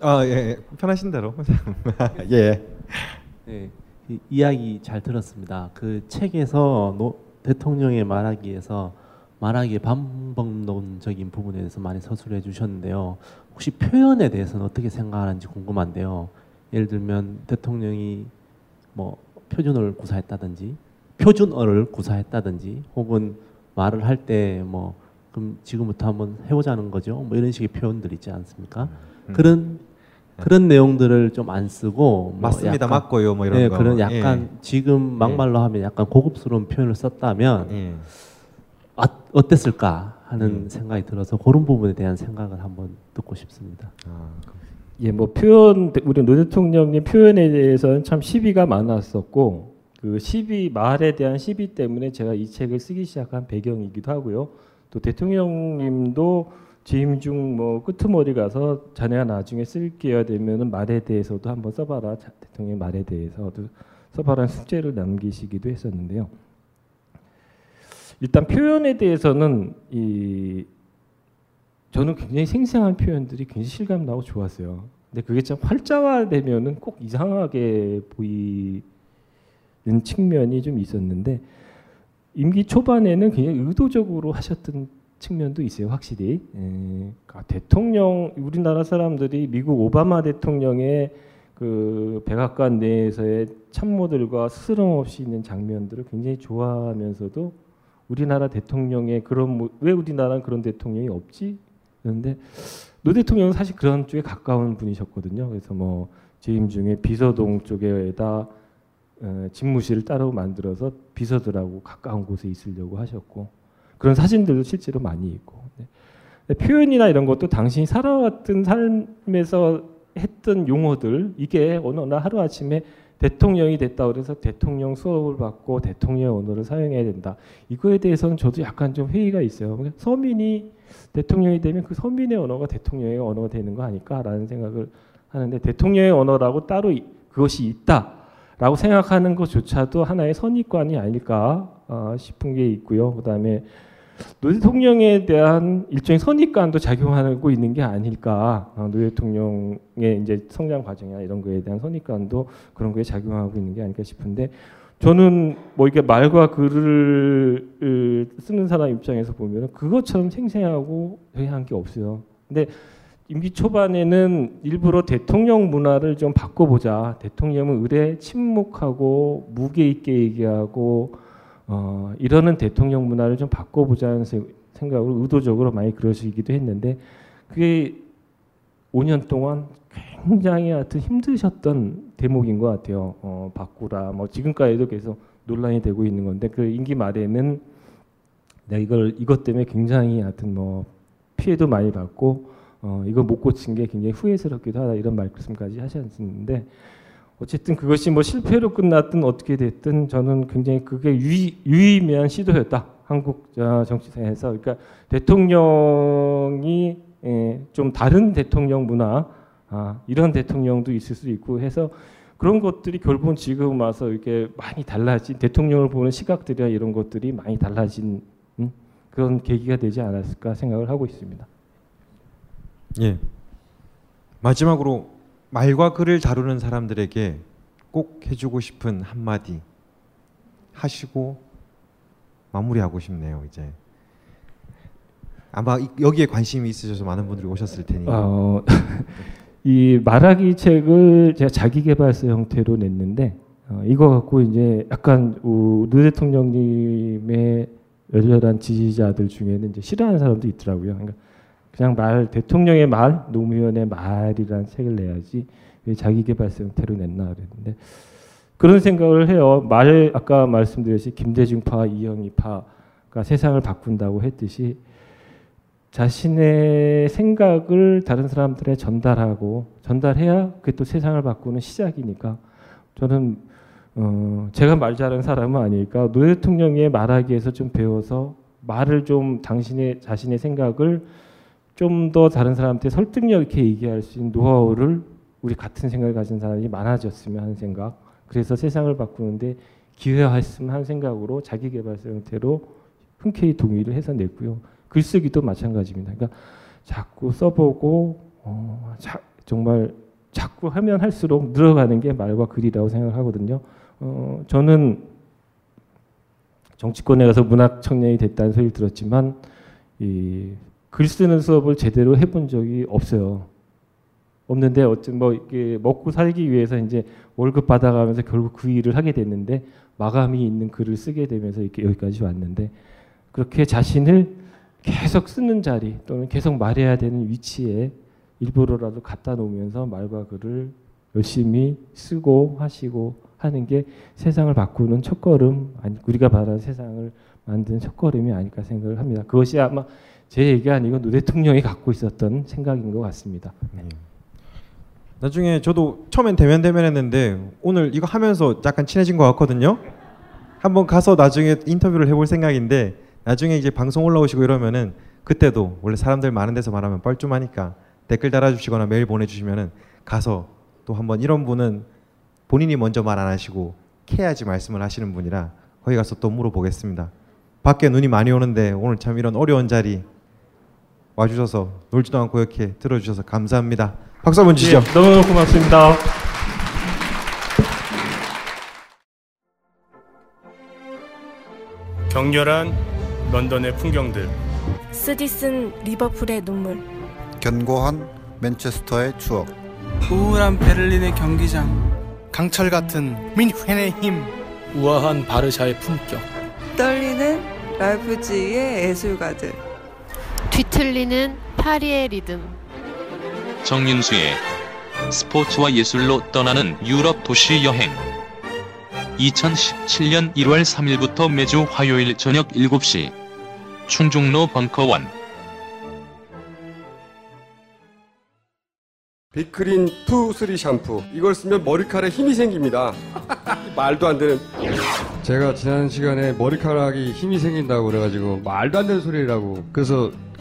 아, 예. 편하신 대로. 예. 예. 이, 이야기 잘 들었습니다. 그 책에서 노, 대통령의 말하기에서 말하기의 반복론적인 부분에 대해서 많이 서술해 주셨는데요. 혹시 표현에 대해서는 어떻게 생각하는지 궁금한데요. 예를 들면 대통령이 뭐 표준어를 구사했다든지 표준어를 구사했다든지 혹은 말을 할 때 뭐 그럼 지금부터 한번 해보자는 거죠. 뭐 이런 식의 표현들 있지 않습니까? 음. 그런 그런 내용들을 좀 안 쓰고 맞습니다, 뭐 약간, 맞고요, 뭐 이런 네, 거 그런 약간 예. 지금 막말로 예. 하면 약간 고급스러운 표현을 썼다면 예. 아, 어땠을까 하는 예. 생각이 들어서 그런 부분에 대한 생각을 한번 듣고 싶습니다. 아, 예, 뭐 표현 우리 노 대통령님 표현에 대해서는 참 시비가 많았었고 그 시비 말에 대한 시비 때문에 제가 이 책을 쓰기 시작한 배경이기도 하고요. 또 대통령님도 재임 중 뭐 끄트머리 가서 자네가 나중에 쓸 기회가 되면은 말에 대해서도 한번 써봐라 대통령 말에 대해서도 써봐라는 숙제를 남기시기도 했었는데요. 일단 표현에 대해서는 이 저는 굉장히 생생한 표현들이 굉장히 실감 나고 좋았어요. 근데 그게 참 활자화되면은 꼭 이상하게 보이는 측면이 좀 있었는데 임기 초반에는 굉장히 의도적으로 하셨던. 측면도 있어요. 확실히 에, 대통령 우리나라 사람들이 미국 오바마 대통령의 그 백악관 내에서의 참모들과 스스럼없이 있는 장면들을 굉장히 좋아하면서도 우리나라 대통령의 그런 왜 우리나라는 그런 대통령이 없지? 그런데 노 대통령은 사실 그런 쪽에 가까운 분이셨거든요. 그래서 뭐 재임 중에 비서동 쪽에다 에, 집무실을 따로 만들어서 비서들하고 가까운 곳에 있으려고 하셨고. 그런 사진들도 실제로 많이 있고 표현이나 이런 것도 당신이 살아왔던 삶에서 했던 용어들 이게 어느 날 하루아침에 대통령이 됐다고 해서 대통령 수업을 받고 대통령의 언어를 사용해야 된다. 이거에 대해서는 저도 약간 좀 회의가 있어요. 서민이 대통령이 되면 그 서민의 언어가 대통령의 언어가 되는 거 아닐까라는 생각을 하는데 대통령의 언어라고 따로 그것이 있다라고 생각하는 것조차도 하나의 선입관이 아닐까 싶은 게 있고요. 그다음에 노 대통령에 대한 일종의 선입관도 작용하고 있는 게 아닐까. 노 대통령의 이제 성장 과정이나 이런 거에 대한 선입관도 그런 거에 작용하고 있는 게 아닐까 싶은데 저는 뭐 이게 말과 글을 쓰는 사람 입장에서 보면 그것처럼 생생하고 회의한 게 없어요. 근데 임기 초반에는 일부러 대통령 문화를 좀 바꿔보자. 대통령은 의례 침묵하고 무게 있게 얘기하고 어, 이러는 대통령 문화를 좀 바꿔보자는 생각으로 의도적으로 많이 그러시기도 했는데 그게 오 년 동안 굉장히 하여튼 힘드셨던 대목인 것 같아요. 어, 바꾸라 뭐 지금까지도 계속 논란이 되고 있는 건데 그 임기 말에는 내가 이걸 이것 때문에 굉장히 하여튼 뭐 피해도 많이 받고 어, 이걸 못 고친 게 굉장히 후회스럽기도 하다 이런 말씀까지 하셨는데. 어쨌든 그것이 뭐 실패로 끝났든 어떻게 됐든 저는 굉장히 그게 유의, 유의미한 시도였다. 한국 정치사에서. 그러니까 대통령이 에, 좀 다른 대통령 문화, 아, 이런 대통령도 있을 수 있고 해서 그런 것들이 결국은 지금 와서 이렇게 많이 달라진 대통령을 보는 시각들이나 이런 것들이 많이 달라진 음? 그런 계기가 되지 않았을까 생각을 하고 있습니다. 예. 마지막으로 말과 글을 다루는 사람들에게 꼭 해주고 싶은 한마디 하시고 마무리하고 싶네요. 이제 아마 여기에 관심이 있으셔서 많은 분들이 오셨을 테니까. 어, 이 말하기 책을 제가 자기개발서 형태로 냈는데 어, 이거 갖고 이제 약간 우, 노 대통령님의 열렬한 지지자들 중에는 이제 싫어하는 사람도 있더라고요. 그러니까 그냥 말, 대통령의 말, 노무현의 말이라는 책을 내야지 왜 자기개발서 형태로 냈나 그랬는데 그런 생각을 해요. 말, 아까 말씀드렸듯이 김대중파, 이영희파가 세상을 바꾼다고 했듯이 자신의 생각을 다른 사람들에 전달하고 전달해야 그게 또 세상을 바꾸는 시작이니까 저는 어, 제가 말 잘하는 사람은 아니니까 노 대통령의 말하기에서 좀 배워서 말을 좀 당신의 자신의 생각을 좀 더 다른 사람한테 설득력 있게 얘기할 수 있는 노하우를 우리 같은 생각을 가진 사람이 많아졌으면 하는 생각, 그래서 세상을 바꾸는데 기회가 있으면 하는 생각으로 자기개발서 형태로 흔쾌히 동의를 해서 냈고요. 글쓰기도 마찬가지입니다. 그러니까 자꾸 써보고 어, 자, 정말 자꾸 하면 할수록 늘어가는 게 말과 글이라고 생각을 하거든요. 어, 저는 정치권에 가서 문학 청년이 됐다는 소리를 들었지만 이 글 쓰는 수업을 제대로 해본 적이 없어요. 없는데 어쨌든 뭐 이렇게 먹고 살기 위해서 이제 월급 받아가면서 결국 그 일을 하게 됐는데 마감이 있는 글을 쓰게 되면서 이렇게 여기까지 왔는데 그렇게 자신을 계속 쓰는 자리 또는 계속 말해야 되는 위치에 일부러라도 갖다 놓으면서 말과 글을 열심히 쓰고 하시고 하는 게 세상을 바꾸는 첫걸음, 아니 우리가 바라는 세상을 만드는 첫걸음이 아닐까 생각을 합니다. 그것이 아마 제 얘기가 아니고 노 대통령이 갖고 있었던 생각인 것 같습니다. 네. 나중에 저도 처음엔 대면 대면 했는데 오늘 이거 하면서 약간 친해진 것 같거든요. 한번 가서 나중에 인터뷰를 해볼 생각인데 나중에 이제 방송 올라오시고 이러면은 그때도 원래 사람들 많은 데서 말하면 뻘쭘하니까 댓글 달아주시거나 메일 보내주시면은 가서 또 한번 이런 분은 본인이 먼저 말 안 하시고 캐야지 말씀을 하시는 분이라 거기 가서 또 물어보겠습니다. 밖에 눈이 많이 오는데 오늘 참 이런 어려운 자리 와주셔서 놀지도 않고 이렇게 들어주셔서 감사합니다. 박수 한번 주시죠. 예, 너무 고맙습니다. 격렬한 런던의 풍경들, 쓰디쓴 리버풀의 눈물, 견고한 맨체스터의 추억, 우울한 베를린의 경기장, 강철 같은 민헨의 힘, 우아한 바르샤의 품격, 떨리는 라이프지히의 예술가들, 뒤틀리는 파리의 리듬. 정윤수의 스포츠와 예술로 떠나는 유럽 도시 여행. 이천십칠 년 일월 삼일부터 매주 화요일 저녁 일곱 시 충중로 벙커원. 빅그린 투스리 샴푸, 이걸 쓰면 머리카락에 힘이 생깁니다. 말도 안 되는. 제가 지난 시간에 머리카락이 힘이 생긴다고 그래가지고 말도 안 되는 소리라고 그래서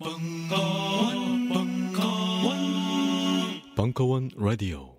벙커원, 벙커원, 벙커원 라디오.